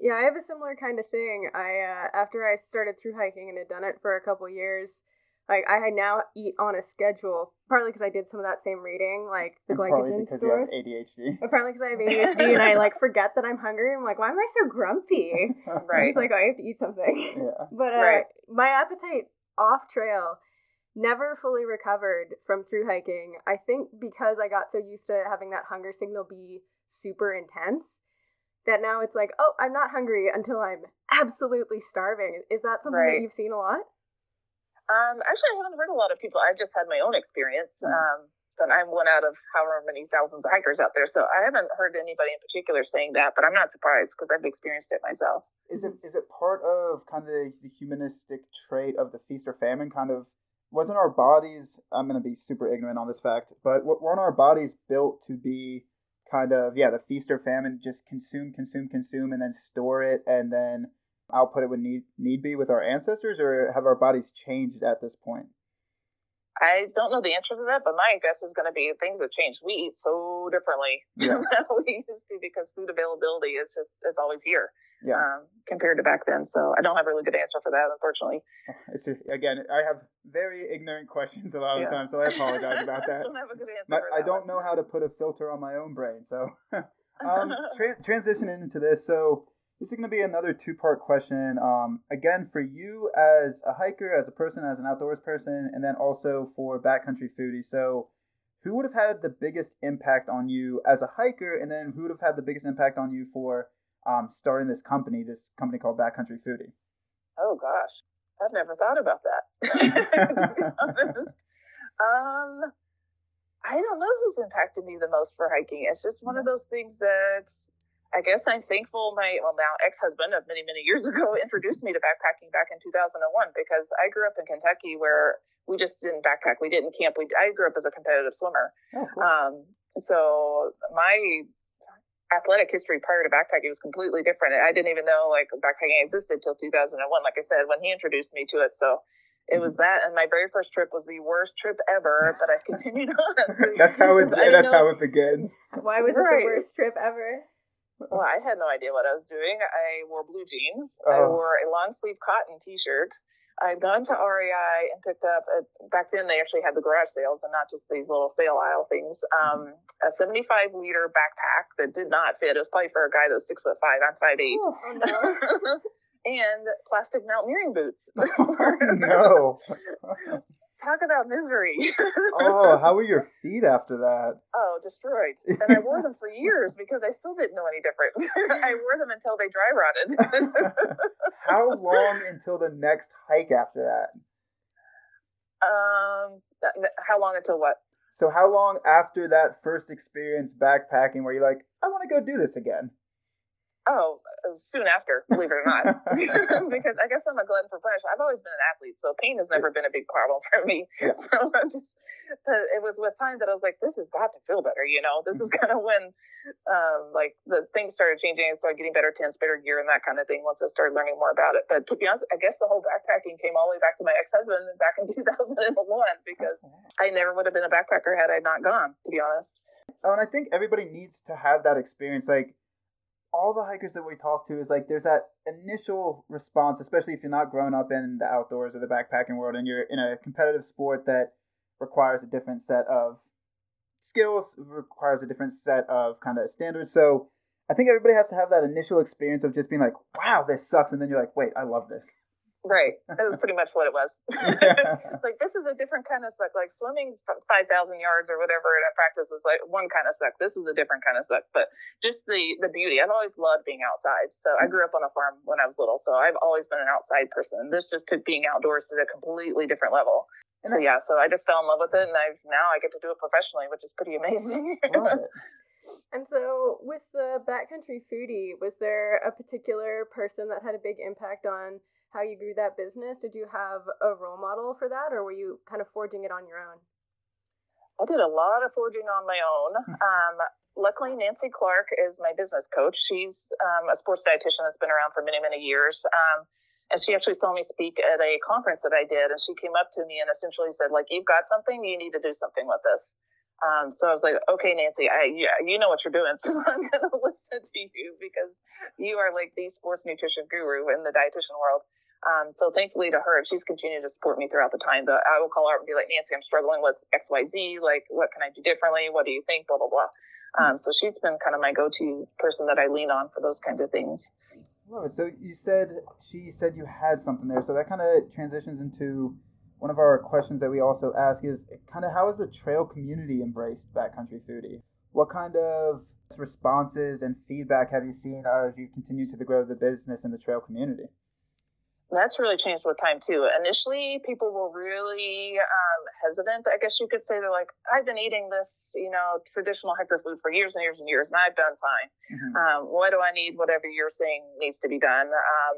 Yeah, I have a similar kind of thing. I uh, after I started through hiking and had done it for a couple years, like I had now eat on a schedule, partly because I did some of that same reading, like the and glycogen stores. Partly because you have A D H D. Partly because I have A D H D and I like forget that I'm hungry. I'm like, why am I so grumpy? Right. It's like, oh, I have to eat something. Yeah. But uh, right. my appetite off trail never fully recovered from through hiking. I think because I got so used to having that hunger signal be super intense, that now it's like, oh, I'm not hungry until I'm absolutely starving. Is that something right. that you've seen a lot? Um, actually, I haven't heard a lot of people. I've just had my own experience. Um, and I'm one out of however many thousands of hikers out there. So I haven't heard anybody in particular saying that, but I'm not surprised because I've experienced it myself. Is it is it part of kind of the, the humanistic trait of the feast or famine kind of, wasn't our bodies, I'm going to be super ignorant on this fact, but weren't our bodies built to be kind of, yeah, the feast or famine, just consume, consume, consume, and then store it, and then output it when need, need be with our ancestors, or have our bodies changed at this point? I don't know the answer to that, but my guess is going to be things have changed. We eat so differently yeah. than we used to because food availability is just, it's always here yeah. um, compared to back then. So I don't have a really good answer for that, unfortunately. It's just, again, I have very ignorant questions a lot of yeah. the time, so I apologize about that. I don't have a good answer my, for that I don't one. know how to put a filter on my own brain. So um, tra- transitioning into this, so this is going to be another two-part question, um, again, for you as a hiker, as a person, as an outdoors person, and then also for Backcountry Foodie. So who would have had the biggest impact on you as a hiker, and then who would have had the biggest impact on you for um, starting this company, this company called Backcountry Foodie? Oh, gosh. I've never thought about that, to be honest. Um, I don't know who's impacted me the most for hiking. It's just one of those things that... I guess I'm thankful my, well, now ex-husband of many, many years ago introduced me to backpacking back in two thousand one, because I grew up in Kentucky where we just didn't backpack. We didn't camp. We I grew up as a competitive swimmer. Oh, cool. Um, so my athletic history prior to backpacking was completely different. I didn't even know like backpacking existed till two thousand one, like I said, when he introduced me to it. So it was that, and my very first trip was the worst trip ever, but I've continued on. So that's how it's, yeah, that's know, how it begins. Why was right. it the worst trip ever? Well, I had no idea what I was doing. I wore blue jeans. Oh. I wore a long sleeve cotton T-shirt. I'd gone to R E I and picked up, a, back then they actually had the garage sales and not just these little sale aisle things, um, a seventy-five liter backpack that did not fit. It was probably for a guy that was six foot five. I'm five eight. Oh, no. And plastic mountaineering boots. Oh, no. Talk about misery. Oh, how were your feet after that? Oh, destroyed. And I wore them for years because I still didn't know any different. I wore them until they dry rotted. How long until the next hike after that? Um, how long until what? So how long after that first experience backpacking were you like, I want to go do this again? Oh, soon after, believe it or not, because I guess I'm a glutton for punishment. I've always been an athlete, so pain has never been a big problem for me. Yeah. So I'm just, it was with time that I was like, this has got to feel better, you know. This is kind of when, um, like the things started changing. I started getting better tents, better gear, and that kind of thing. Once I started learning more about it, but to be honest, I guess the whole backpacking came all the way back to my ex-husband back in two thousand one because I never would have been a backpacker had I not gone. To be honest. Oh, and I think everybody needs to have that experience, like. All the hikers that we talk to is like there's that initial response, especially if you're not grown up in the outdoors or the backpacking world and you're in a competitive sport that requires a different set of skills, requires a different set of kind of standards. So I think everybody has to have that initial experience of just being like, wow, this sucks. And then you're like, wait, I love this. Right. That was pretty much what it was. It's like, this is a different kind of suck. Like swimming five thousand yards or whatever at practice is like one kind of suck. This is a different kind of suck. But just the, the beauty. I've always loved being outside. So I grew up on a farm when I was little. So I've always been an outside person. This just took being outdoors to a completely different level. So yeah, so I just fell in love with it. And I've now I get to do it professionally, which is pretty amazing. And so with the Backcountry Foodie, was there a particular person that had a big impact on how you grew that business? Did you have a role model for that, or were you kind of forging it on your own? I did a lot of forging on my own. Um, luckily, Nancy Clark is my business coach. She's um, a sports dietitian that's been around for many, many years. Um, and she actually saw me speak at a conference that I did, and she came up to me and essentially said, like, you've got something, you need to do something with this. Um, so I was like, okay, Nancy, I, yeah, you know what you're doing. So I'm going to listen to you because you are like the sports nutrition guru in the dietitian world. Um, so thankfully to her, she's continued to support me throughout the time. But I will call her and be like, Nancy, I'm struggling with X, Y, Z. Like, what can I do differently? What do you think? Blah, blah, blah. Um, so she's been kind of my go-to person that I lean on for those kinds of things. Love it. So you said, she said you had something there. So that kind of transitions into one of our questions that we also ask is kind of how has the trail community embraced Backcountry Foodie? What kind of responses and feedback have you seen as you continue to the growth of the business in the trail community? That's really changed with time, too. Initially, people were really um, hesitant, I guess you could say. They're like, I've been eating this, you know, traditional hiker food for years and years and years, and I've done fine. Mm-hmm. Um, what do I need? Whatever you're saying needs to be done. Um,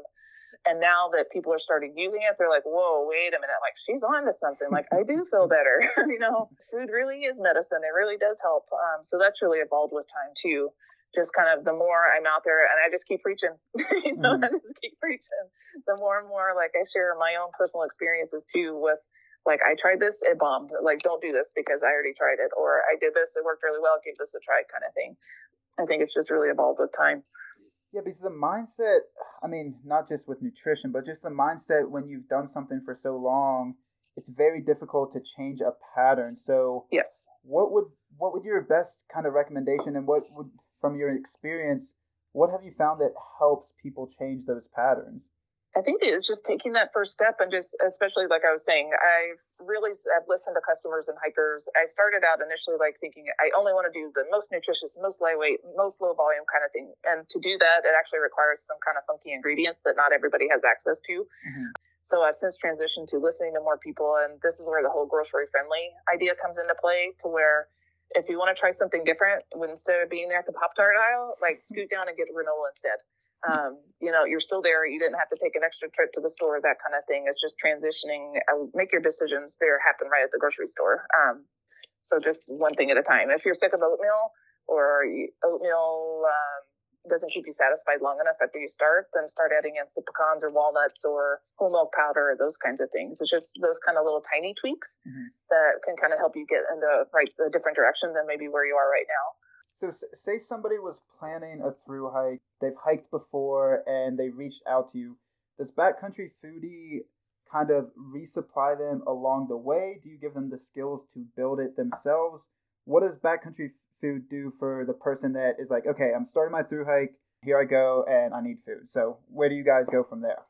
and now that people are starting using it, they're like, whoa, wait a minute. Like, she's on to something. Like, I do feel better. You know, food really is medicine. It really does help. Um, so that's really evolved with time, too. Just kind of the more I'm out there and I just keep preaching, you know, mm-hmm. I just keep preaching the more and more, like I share my own personal experiences too with like, I tried this, it bombed, like, don't do this because I already tried it. Or I did this, it worked really well. Give this a try kind of thing. I think it's just really evolved with time. Yeah. Because the mindset, I mean, not just with nutrition, but just the mindset when you've done something for so long, it's very difficult to change a pattern. So yes, what would, what would your best kind of recommendation and what would, from your experience, what have you found that helps people change those patterns? I think it's just taking that first step and just, especially like I was saying, I've really, I've listened to customers and hikers. I started out initially like thinking I only want to do the most nutritious, most lightweight, most low volume kind of thing. And to do that, it actually requires some kind of funky ingredients that not everybody has access to. Mm-hmm. So I've since transitioned to listening to more people. And this is where the whole grocery friendly idea comes into play to where if you want to try something different, instead of being there at the Pop-Tart aisle, like scoot down and get granola instead. Um, you know, you're still there. You didn't have to take an extra trip to the store, that kind of thing. It's just transitioning. Make your decisions. They happen right at the grocery store. Um, so just one thing at a time. If you're sick of oatmeal or oatmeal um, doesn't keep you satisfied long enough after you start, then start adding in some pecans or walnuts or whole milk powder, or those kinds of things. It's just those kind of little tiny tweaks mm-hmm. that can kind of help you get into right the different direction than maybe where you are right now. So say somebody was planning a thru hike, they've hiked before and they reached out to you. Does Backcountry Foodie kind of resupply them along the way? Do you give them the skills to build it themselves? What does Backcountry Food do for the person that is like, okay, I'm starting my thru hike, here I go, and I need food. So where do you guys go from there?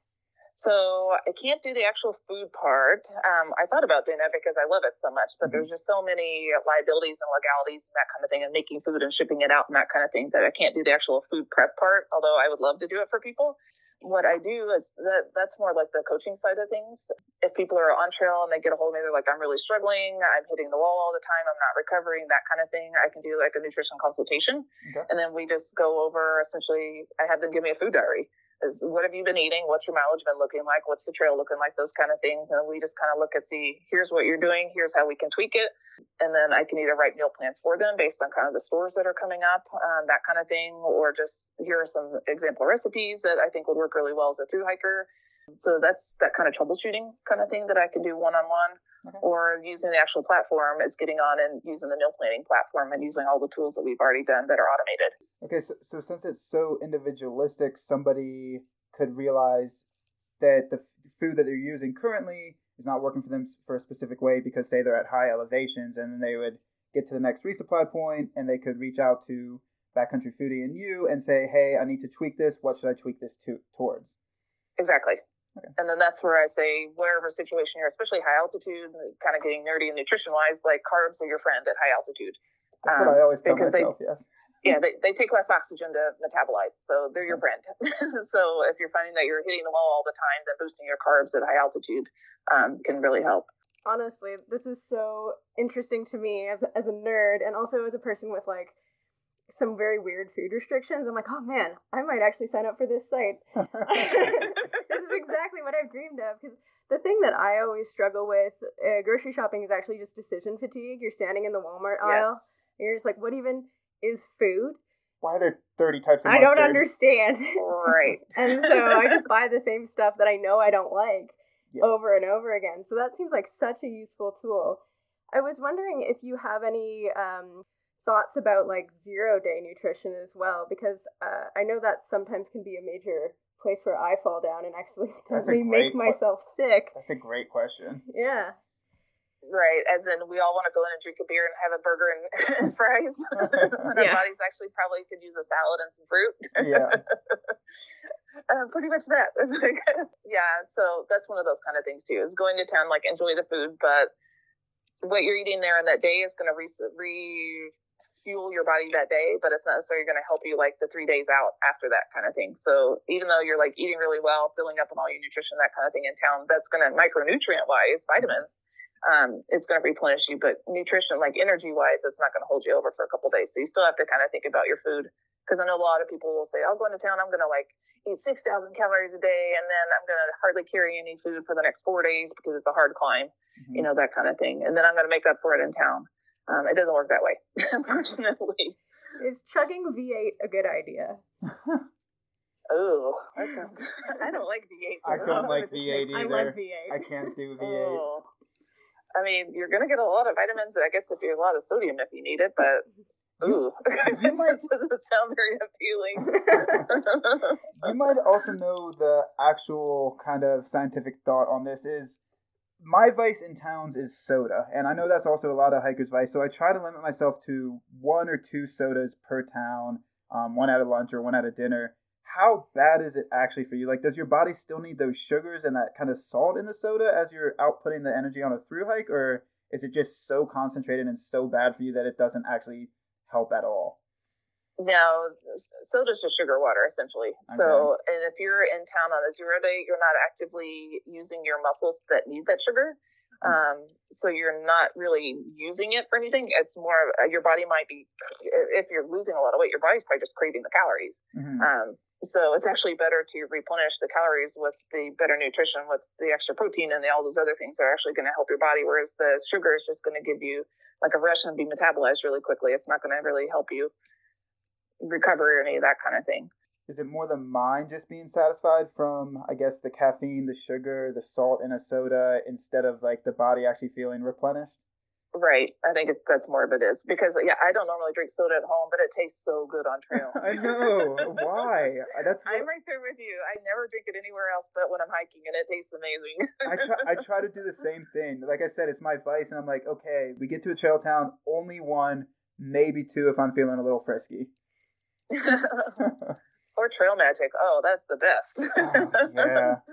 So I can't do the actual food part. Um, I thought about doing that because I love it so much, but mm-hmm. there's just so many liabilities and legalities and that kind of thing and making food and shipping it out and that kind of thing that I can't do the actual food prep part, although I would love to do it for people. what I do is that that's more like the coaching side of things. If people are on trail and they get a hold of me, they're like, I'm really struggling. I'm hitting the wall all the time. I'm not recovering, that kind of thing. I can do like a nutrition consultation. Okay. And then we just go over, essentially, I have them give me a food diary. Is what have you been eating? What's your mileage been looking like? What's the trail looking like? Those kind of things. And we just kind of look at, see, here's what you're doing. Here's how we can tweak it. And then I can either write meal plans for them based on kind of the stores that are coming up, um, that kind of thing. Or just here are some example recipes that I think would work really well as a thru hiker. So that's that kind of troubleshooting kind of thing that I can do one-on-one. Okay. Or using the actual platform is getting on and using the meal planning platform and using all the tools that we've already done that are automated. Okay, so, so since it's so individualistic, somebody could realize that the food that they're using currently is not working for them for a specific way because, say, they're at high elevations, and then they would get to the next resupply point and they could reach out to Backcountry Foodie and you and say, hey, I need to tweak this. What should I tweak this to towards? Exactly. Okay. And then that's where I say, wherever situation you're, especially high altitude, kind of getting nerdy and nutrition-wise, like carbs are your friend at high altitude. That's um, what I always tell because myself, they, yes. Yeah, they, they take less oxygen to metabolize, so they're your friend. So if you're finding that you're hitting the wall all the time, then boosting your carbs at high altitude um, can really help. Honestly, this is so interesting to me as as a nerd and also as a person with, like, some very weird food restrictions. I'm like, oh man, I might actually sign up for this site. This is exactly what I've dreamed of, because the thing that I always struggle with uh, grocery shopping is actually just decision fatigue. You're standing in the Walmart aisle, yes. And you're just like, what even is food? Why are there thirty types of mustard? I don't understand. Right. And so I just buy the same stuff that I know I don't like, yep, over and over again. So that seems like such a useful tool. I was wondering if you have any um thoughts about like zero day nutrition as well, because uh, I know that sometimes can be a major place where I fall down and actually make qu- myself sick. That's a great question. Yeah. Right. As in, we all want to go in and drink a beer and have a burger and, and fries. And yeah. Our bodies actually probably could use a salad and some fruit. Yeah. Uh, pretty much that. It's like, yeah. So that's one of those kind of things too, is going to town, like enjoy the food, but what you're eating there in that day is going to re, re- fuel your body that day, but it's not necessarily going to help you like the three days out after, that kind of thing. So even though you're like eating really well, filling up on all your nutrition, that kind of thing in town, that's going to micronutrient wise, vitamins, um, it's going to replenish you, but nutrition, like energy wise, it's not going to hold you over for a couple of days. So you still have to kind of think about your food. Cause I know a lot of people will say, I'll go into town, I'm going to like eat six thousand calories a day. And then I'm going to hardly carry any food for the next four days because it's a hard climb, mm-hmm, you know, that kind of thing. And then I'm going to make up for it in town. Um, it doesn't work that way, unfortunately. Is chugging V eight a good idea? Oh, that sounds... I don't like V eight. So I don't, don't like V eight either. I love V eight. I can't do V eight. Oh. I mean, you're going to get a lot of vitamins, I guess, if you're a lot of sodium if you need it, but... Ooh, it just doesn't sound very appealing. You might also know the actual kind of scientific thought on this is... My vice in towns is soda, and I know that's also a lot of hikers' vice, so I try to limit myself to one or two sodas per town, um, one at a lunch or one at a dinner. How bad is it actually for you? Like, does your body still need those sugars and that kind of salt in the soda as you're outputting the energy on a thru hike, or is it just so concentrated and so bad for you that it doesn't actually help at all? No, soda's just sugar water, essentially. Okay. So, and if you're in town on a zero day, you're not actively using your muscles that need that sugar. Um, so you're not really using it for anything. It's more of your body might be, if you're losing a lot of weight, your body's probably just craving the calories. Mm-hmm. Um, so it's actually better to replenish the calories with the better nutrition, with the extra protein and the, all those other things that are actually going to help your body. Whereas the sugar is just going to give you like a rush and be metabolized really quickly. It's not going to really help you recovery or any of that kind of thing. Is it more the mind just being satisfied from, I guess, the caffeine, the sugar, the salt in a soda, instead of like the body actually feeling replenished? Right. I think it, that's more of it is because, yeah, I don't normally drink soda at home, but it tastes so good on trail. I know. Why? That's what... I'm right there with you. I never drink it anywhere else but when I'm hiking, and it tastes amazing. I, try, I try to do the same thing. Like I said, it's my vice, and I'm like, okay, we get to a trail town, only one, maybe two if I'm feeling a little frisky. Or Trail Magic. Oh, that's the best. Oh, yeah.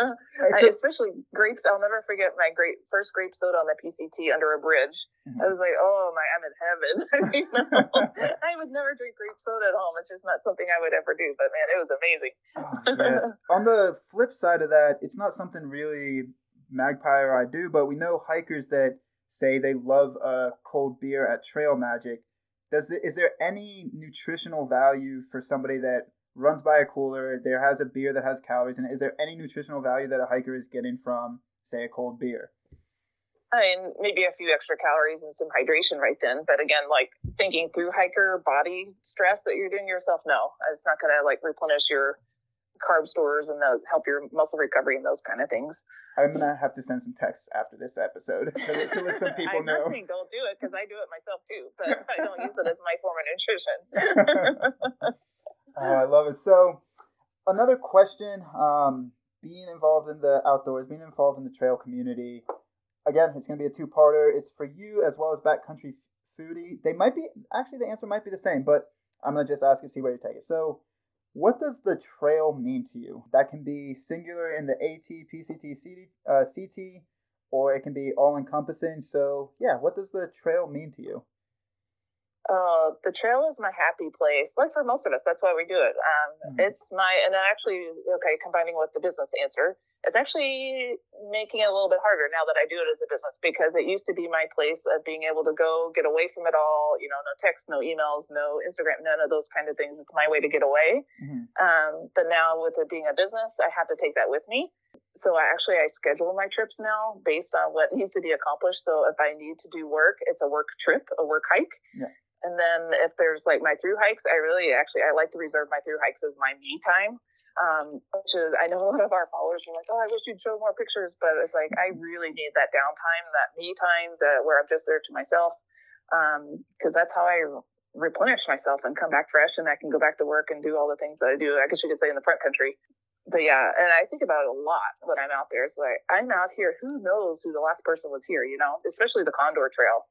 I, so, especially grapes. I'll never forget my great first grape soda on the P C T under a bridge. Mm-hmm. I was like, oh, my, I'm in heaven. I mean, no, I would never drink grape soda at home. It's just not something I would ever do. But, man, it was amazing. Oh, yes. On the flip side of that, it's not something really Magpie or I do, but we know hikers that say they love a cold beer at Trail Magic. Does it, is there any nutritional value for somebody that runs by a cooler, there has a beer that has calories in it? Is there any nutritional value that a hiker is getting from, say, a cold beer? I mean, maybe a few extra calories and some hydration right then. But again, like thinking through hiker body stress that you're doing yourself, no. It's not going to like replenish your carb stores and those, help your muscle recovery and those kind of things. I'm going to have to send some texts after this episode to let, to let some people I'm know. I'm not saying don't do it because I do it myself too, but I don't use it as my form of nutrition. oh, I love it. So another question, um, being involved in the outdoors, being involved in the trail community, again, it's going to be a two-parter. It's for you as well as Backcountry Foodie. They might be, actually the answer might be the same, but I'm going to just ask and see where you take it. So what does the trail mean to you? That can be singular in the A T, P C T, C T, or it can be all-encompassing. So, yeah, what does the trail mean to you? Uh, the trail is my happy place. Like for most of us, that's why we do it. Um, mm-hmm. It's my, and then actually, okay, combining with the business answer, it's actually making it a little bit harder now that I do it as a business, because it used to be my place of being able to go get away from it all. You know, no text, no emails, no Instagram, none of those kind of things. It's my way to get away. Mm-hmm. Um, but now with it being a business, I have to take that with me. So I actually, I schedule my trips now based on what needs to be accomplished. So if I need to do work, it's a work trip, a work hike. Yeah. And then if there's like my through hikes, I really actually, I like to reserve my through hikes as my me time. Um, which is, I know a lot of our followers are like, oh, I wish you'd show more pictures, but it's like, I really need that downtime, that me time, that where I'm just there to myself. Um, cause that's how I replenish myself and come back fresh, and I can go back to work and do all the things that I do, I guess you could say, in the front country. But yeah, and I think about it a lot when I'm out there. It's like, I'm out here, who knows who the last person was here, you know, especially the Condor Trail.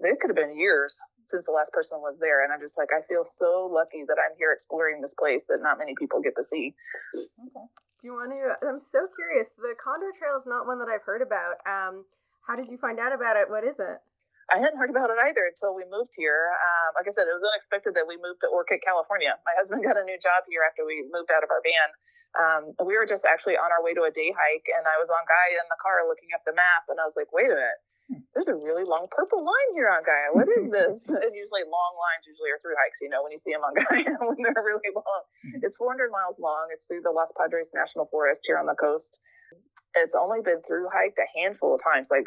There could have been years since the last person was there. And I'm just like, I feel so lucky that I'm here exploring this place that not many people get to see. Okay. Do you want to, I'm so curious. The Condor Trail is not one that I've heard about. Um, how did you find out about it? What is it? I hadn't heard about it either until we moved here. Um, like I said, it was unexpected that we moved to Orchid, California. My husband got a new job here after we moved out of our van. Um, we were just actually on our way to a day hike, and I was on Guy in the car looking up the map, and I was like, wait a minute. There's a really long purple line here on Gaia. What is this? And usually long lines usually are through hikes, you know, when you see them on Gaia, when they're really long. It's four hundred miles long. It's through the Los Padres National Forest here on the coast. It's only been through hiked a handful of times, like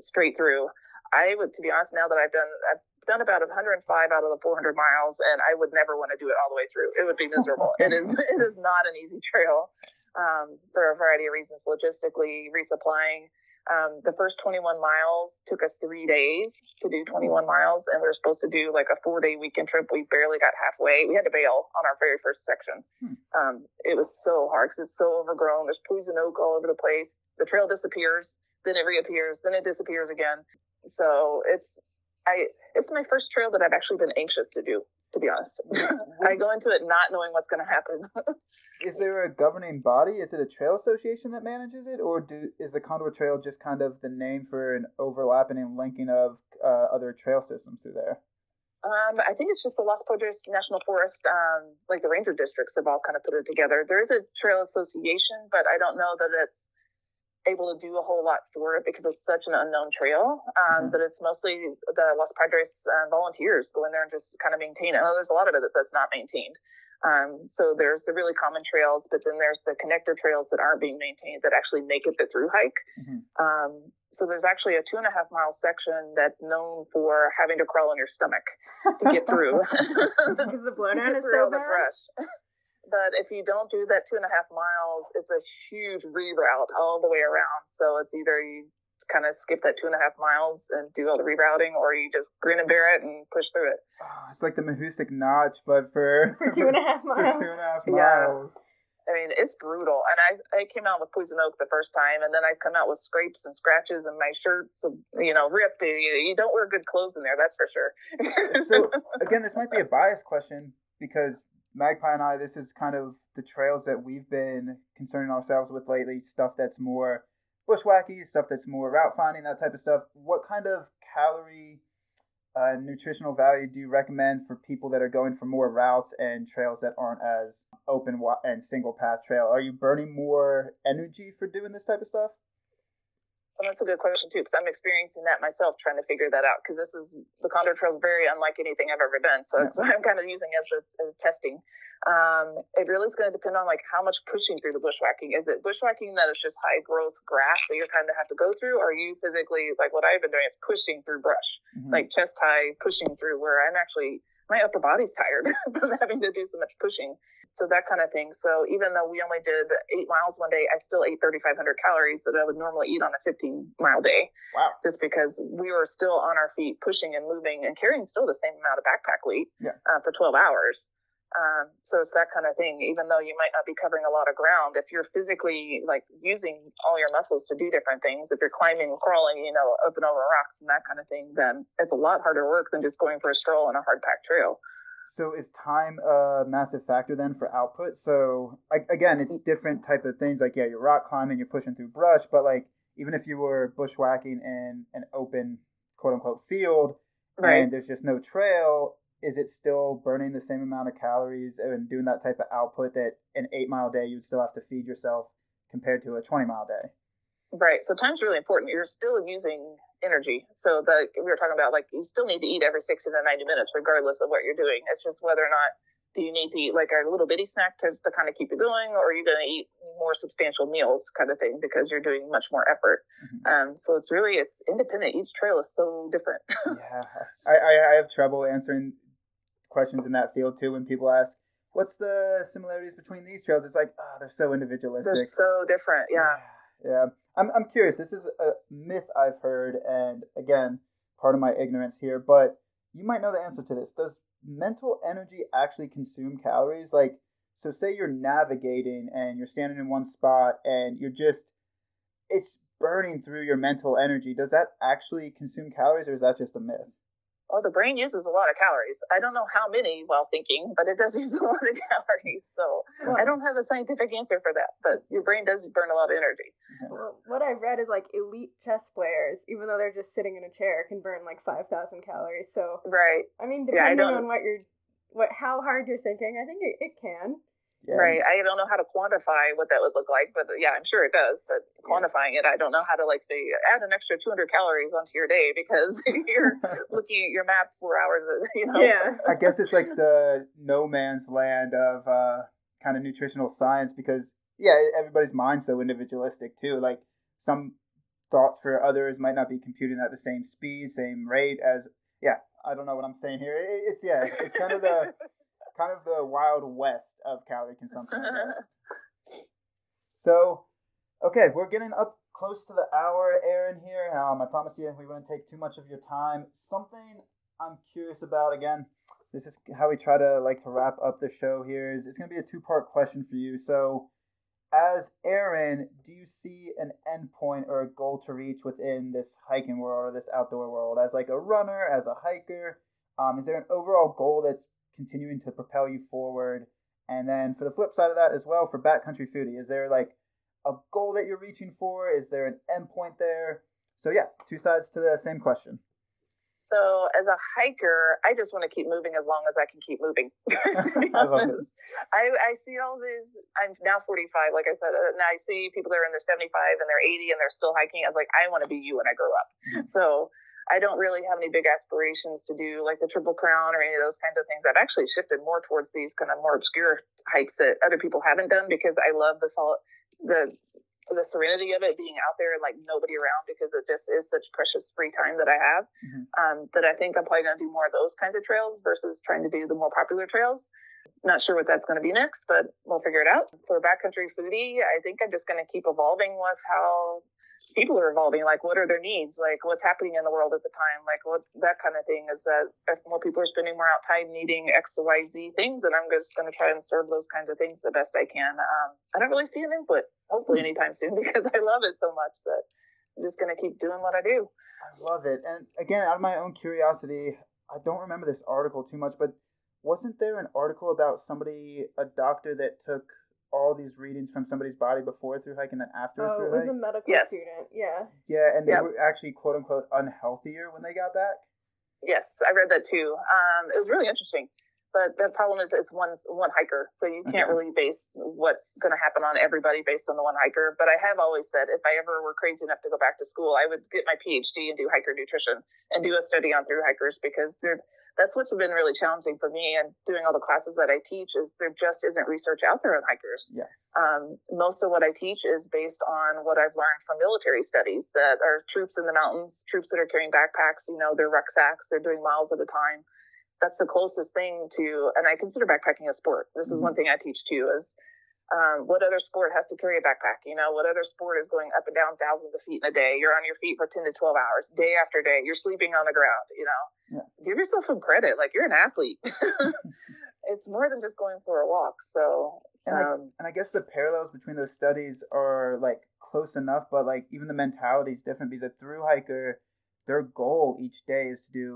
straight through. I would, to be honest, now that I've done, I've done about one hundred five out of the four hundred miles, and I would never want to do it all the way through. It would be miserable. It is, it is not an easy trail um, for a variety of reasons, logistically, resupplying. Um, the first twenty-one miles took us three days to do twenty-one miles, and we were supposed to do like a four-day weekend trip. We barely got halfway. We had to bail on our very first section. Hmm. Um, it was so hard because it's so overgrown. There's poison oak all over the place. The trail disappears, then it reappears, then it disappears again. So it's I it's my first trail that I've actually been anxious to do, to be honest. I go into it not knowing what's going to happen. Is there a governing body? Is it a trail association that manages it? Or do is the Condor Trail just kind of the name for an overlapping and linking of uh, other trail systems through there? Um, I think it's just the Los Padres National Forest, um, like the ranger districts have all kind of put it together. There is a trail association, but I don't know that it's able to do a whole lot for it because it's such an unknown trail um, mm-hmm. that it's mostly the Los Padres uh, volunteers go in there and just kind of maintain it. Well, there's a lot of it that, that's not maintained. Um, so there's the really common trails, but then there's the connector trails that aren't being maintained that actually make it the through hike. Mm-hmm. Um, so there's actually a two and a half mile section that's known for having to crawl on your stomach to get through. Because the blowdown is so bad. Brush. But if you don't do that two and a half miles, it's a huge reroute all the way around. So it's either you kind of skip that two and a half miles and do all the rerouting, or you just grin and bear it and push through it. Oh, it's like the Mahoosuc Notch, but for, for two and a half miles. For two and a half miles. Yeah. I mean, it's brutal. And I, I came out with poison oak the first time, and then I've come out with scrapes and scratches, and my shirt's, you know, ripped. You, you don't wear good clothes in there, that's for sure. So, again, this might be a biased question because Magpie and I, this is kind of the trails that we've been concerning ourselves with lately, stuff that's more bushwhacky, stuff that's more route finding, that type of stuff. What kind of calorie uh, nutritional value do you recommend for people that are going for more routes and trails that aren't as open and single path trail? Are you burning more energy for doing this type of stuff? Well, that's a good question, too, because I'm experiencing that myself, trying to figure that out, because this is, the Condor Trail is very unlike anything I've ever done, so that's what I'm kind of using as the, as the testing. Um, it really is going to depend on, like, how much pushing through the bushwhacking. Is it bushwhacking that is just high-growth grass that you're kind of have to go through, or are you physically, like what I've been doing is pushing through brush, mm-hmm. like chest-high, pushing through where I'm actually, my upper body's tired from having to do so much pushing. So that kind of thing. So even though we only did eight miles one day, I still ate thirty-five hundred calories that I would normally eat on a fifteen mile day. Wow. Just because we were still on our feet, pushing and moving and carrying still the same amount of backpack weight yeah. uh, for twelve hours. Um, so it's that kind of thing. Even though you might not be covering a lot of ground, if you're physically like using all your muscles to do different things, if you're climbing, crawling, you know, up and over rocks and that kind of thing, then it's a lot harder work than just going for a stroll on a hard packed trail. So is time a massive factor then for output? So like, again, it's different type of things. Like, yeah, you're rock climbing, you're pushing through brush, but like even if you were bushwhacking in an open quote unquote field right. and there's just no trail, is it still burning the same amount of calories and doing that type of output that an eight mile day you'd still have to feed yourself compared to a twenty mile day? Right. So time's really important. You're still using energy. So the, we were talking about, like, you still need to eat every sixty to ninety minutes, regardless of what you're doing. It's just whether or not do you need to eat like a little bitty snack to, to kind of keep you going, or are you going to eat more substantial meals kind of thing, because you're doing much more effort. Mm-hmm. Um, so it's really, it's independent. Each trail is so different. yeah. I, I, I have trouble answering questions in that field too. When people ask, what's the similarities between these trails? It's like, oh, they're so individualistic. They're so different. Yeah. Yeah. I'm I'm curious. This is a myth I've heard, and again, part of my ignorance here, but you might know the answer to this. Does mental energy actually consume calories? Like, so say you're navigating and you're standing in one spot and you're just, it's burning through your mental energy. Does that actually consume calories, or is that just a myth? Well, the brain uses a lot of calories. I don't know how many while thinking, but it does use a lot of calories. So I don't have a scientific answer for that, but your brain does burn a lot of energy. Well, what I read is like elite chess players, even though they're just sitting in a chair, can burn like five thousand calories. So, right. I mean, depending yeah, I on what you're, what, how hard you're thinking, I think it, it can. Yeah. Right. I don't know how to quantify what that would look like, but yeah, I'm sure it does. But quantifying yeah. it, I don't know how to like say add an extra two hundred calories onto your day, because you're looking at your map four hours. You know. Yeah. I guess it's like the no man's land of uh, kind of nutritional science, because yeah, everybody's mind's so individualistic too. Like some thoughts for others might not be computing at the same speed, same rate as. Yeah, I don't know what I'm saying here. It, it's yeah, it's kind of the. Kind of the Wild West of calorie consumption. So, okay, we're getting up close to the hour, Aaron, here. Um, I promise you we wouldn't take too much of your time. Something I'm curious about, again, this is how we try to like to wrap up the show here, is it's going to be a two-part question for you. So, as Aaron, do you see an endpoint or a goal to reach within this hiking world or this outdoor world? As like a runner, as a hiker, um, is there an overall goal that's continuing to propel you forward? And then for the flip side of that as well, for Backcountry Foodie, is there like a goal that you're reaching for? Is there an endpoint there? So yeah, two sides to the same question. So as a hiker, I just want to keep moving as long as I can keep moving. To be honest, I, I see all these. I'm now forty-five, like I said, and I see people that are in their seventy-five and they're eighty and they're still hiking. I was like, I want to be you when I grow up. So I don't really have any big aspirations to do like the Triple Crown or any of those kinds of things. I've actually shifted more towards these kind of more obscure hikes that other people haven't done, because I love the solid, the the serenity of it being out there and like nobody around, because it just is such precious free time that I have. Mm-hmm. Um, that I think I'm probably going to do more of those kinds of trails versus trying to do the more popular trails. Not sure what that's going to be next, but we'll figure it out. For Backcountry Foodie, I think I'm just going to keep evolving with how people are evolving, like what are their needs, like what's happening in the world at the time, like what that kind of thing is, that if more people are spending more out time needing X Y Z things, and I'm just going to try and serve those kinds of things the best I can. Um, I don't really see an input, hopefully anytime soon, because I love it so much that I'm just going to keep doing what I do. I love it. And again, out of my own curiosity, I don't remember this article too much, but wasn't there an article about somebody, a doctor that took all these readings from somebody's body before through hike and then after oh, through hike? Oh, it was a medical yes. student, yeah. Yeah, and they yep. were actually, quote-unquote, unhealthier when they got back? Yes, I read that too. Um, it was really interesting. But the problem is it's one one hiker, so you can't really base what's going to happen on everybody based on the one hiker. But I have always said if I ever were crazy enough to go back to school, I would get my P H D and do hiker nutrition and do a study on through hikers, because they're, that's what's been really challenging for me and doing all the classes that I teach is there just isn't research out there on hikers. Yeah. Um, most of what I teach is based on what I've learned from military studies that are troops in the mountains, troops that are carrying backpacks, you know, their rucksacks, they're doing miles at a time. That's the closest thing to, and I consider backpacking a sport. This is one thing I teach too, is um, what other sport has to carry a backpack? You know, what other sport is going up and down thousands of feet in a day? You're on your feet for ten to twelve hours, day after day. You're sleeping on the ground, you know. Yeah. Give yourself some credit. Like, you're an athlete. It's more than just going for a walk. So, and, um, like, and I guess the parallels between those studies are, like, close enough, but, like, even the mentality is different because a thru hiker, their goal each day is to do,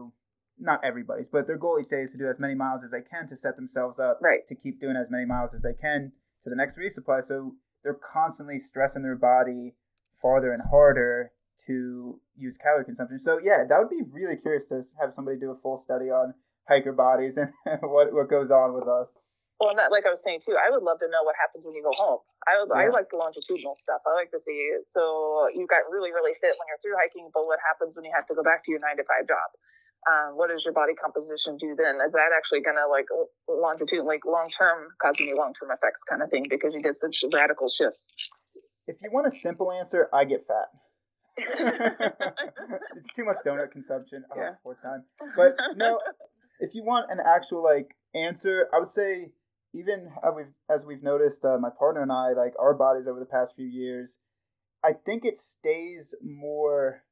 not everybody's, but their goal each day is to do as many miles as they can to set themselves up right. to keep doing as many miles as they can to the next resupply. So they're constantly stressing their body farther and harder to use calorie consumption. So yeah, that would be really curious to have somebody do a full study on hiker bodies and what what goes on with us. Well, and that, like I was saying too, I would love to know what happens when you go home. I would, yeah. I like the longitudinal stuff. I like to see it. So you got really, really fit when you're through hiking, but what happens when you have to go back to your nine to five job? Um, what does your body composition do then? Is that actually going to, like, longitude, like long-term, cause any long-term effects kind of thing, because you did such radical shifts? If you want a simple answer, I get fat. It's too much donut consumption. Oh, yeah. Fourth time. But no, if you want an actual, like, answer, I would say even as we've, as we've noticed, uh, my partner and I, like, our bodies over the past few years, I think it stays more...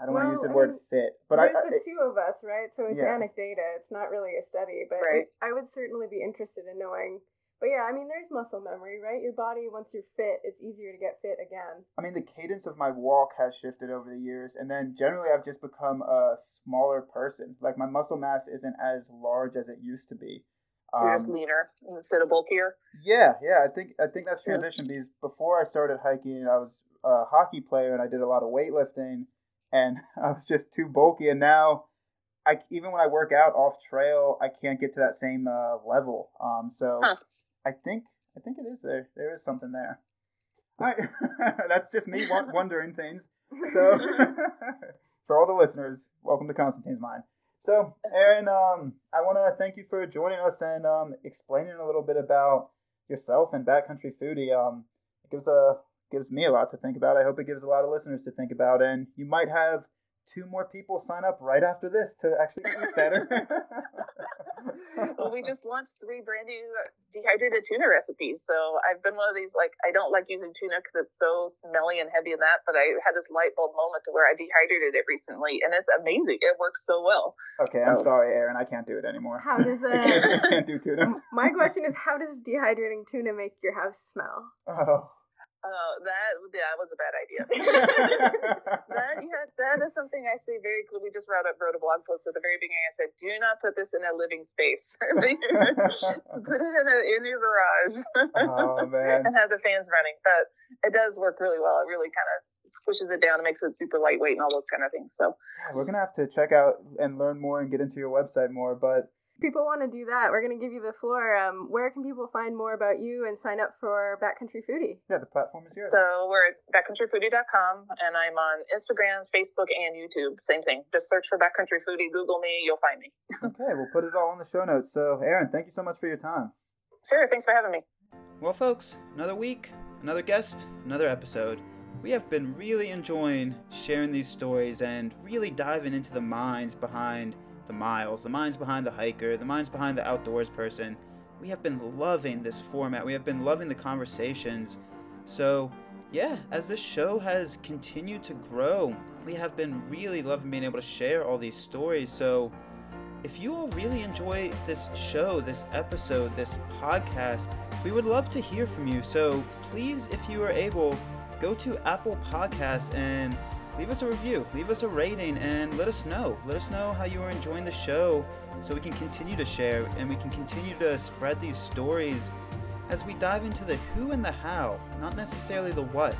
I don't well, want to use the word I mean, fit, but there's I, I, the two of us, right? So it's yeah. anecdata; it's not really a study, but right. I, I would certainly be interested in knowing. But yeah, I mean, there's muscle memory, right? Your body, once you're fit, it's easier to get fit again. I mean, the cadence of my walk has shifted over the years, and then generally, I've just become a smaller person. Like, my muscle mass isn't as large as it used to be. Um, you're just leaner instead of bulkier. Yeah, yeah. I think I think that's transition yeah. because before I started hiking, I was a hockey player, and I did a lot of weightlifting. And I was just too bulky. And now, I even when I work out off trail, I can't get to that same uh, level. Um, so huh. I think I think it is there. There is something there. I, that's just me wondering things. So for all the listeners, welcome to Konstantin's Mind. So Aaron, um, I want to thank you for joining us and um, explaining a little bit about yourself and Backcountry Foodie. Um, it gives a gives me a lot to think about. I hope it gives a lot of listeners to think about, and you might have two more people sign up right after this to actually eat better. Well, we just launched three brand new dehydrated tuna recipes. So I've been one of these, like, I don't like using tuna because it's so smelly and heavy and that, but I had this light bulb moment to where I dehydrated it recently, and it's amazing. It works so well. Okay, so, I'm sorry, Aaron, I can't do it anymore. How does it? I can't, I can't do tuna. My question is, how does dehydrating tuna make your house smell? Oh. Oh, that yeah, that was a bad idea. that yeah, that is something I say very clearly. We just wrote up wrote a blog post at the very beginning. I said, do not put this in a living space. Put it in a, in your garage. Oh man! And have the fans running. But it does work really well. It really kind of squishes it down and makes it super lightweight and all those kind of things. So yeah, we're gonna have to check out and learn more and get into your website more, but. People want to do that, we're going to give you the floor. Um, where can people find more about you and sign up for Backcountry Foodie? Yeah, the platform is yours. So we're at backcountry foodie dot com, and I'm on Instagram, Facebook, and YouTube. Same thing. Just search for Backcountry Foodie, Google me, you'll find me. Okay, we'll put it all in the show notes. So, Aaron, thank you so much for your time. Sure, thanks for having me. Well, folks, another week, another guest, another episode. We have been really enjoying sharing these stories and really diving into the minds behind the miles, the minds behind the hiker, the minds behind the outdoors person. We have been loving this format. We have been loving the conversations. So, yeah, as this show has continued to grow, we have been really loving being able to share all these stories. So, if you all really enjoy this show, this episode, this podcast, we would love to hear from you. So, please, if you are able, go to Apple Podcasts and leave us a review, leave us a rating, and let us know. Let us know how you are enjoying the show so we can continue to share and we can continue to spread these stories as we dive into the who and the how, not necessarily the what,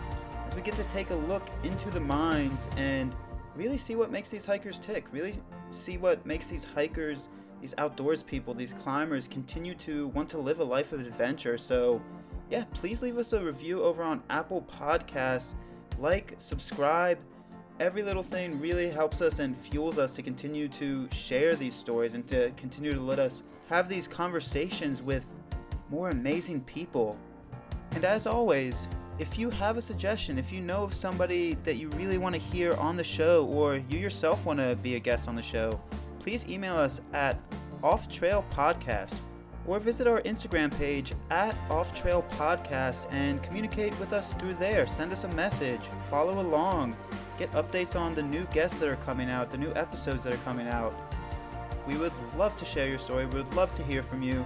as we get to take a look into the minds and really see what makes these hikers tick, really see what makes these hikers, these outdoors people, these climbers continue to want to live a life of adventure. So yeah, please leave us a review over on Apple Podcasts. Like, subscribe, every little thing really helps us and fuels us to continue to share these stories and to continue to let us have these conversations with more amazing people. And as always, if you have a suggestion, if you know of somebody that you really want to hear on the show, or you yourself want to be a guest on the show, please email us at off trail podcast dot com or visit our Instagram page at Off Trail Podcast and communicate with us through there. Send us a message, follow along, get updates on the new guests that are coming out, the new episodes that are coming out. We would love to share your story. We would love to hear from you.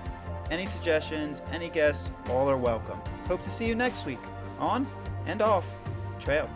Any suggestions, any guests, all are welcome. Hope to see you next week on and off trail.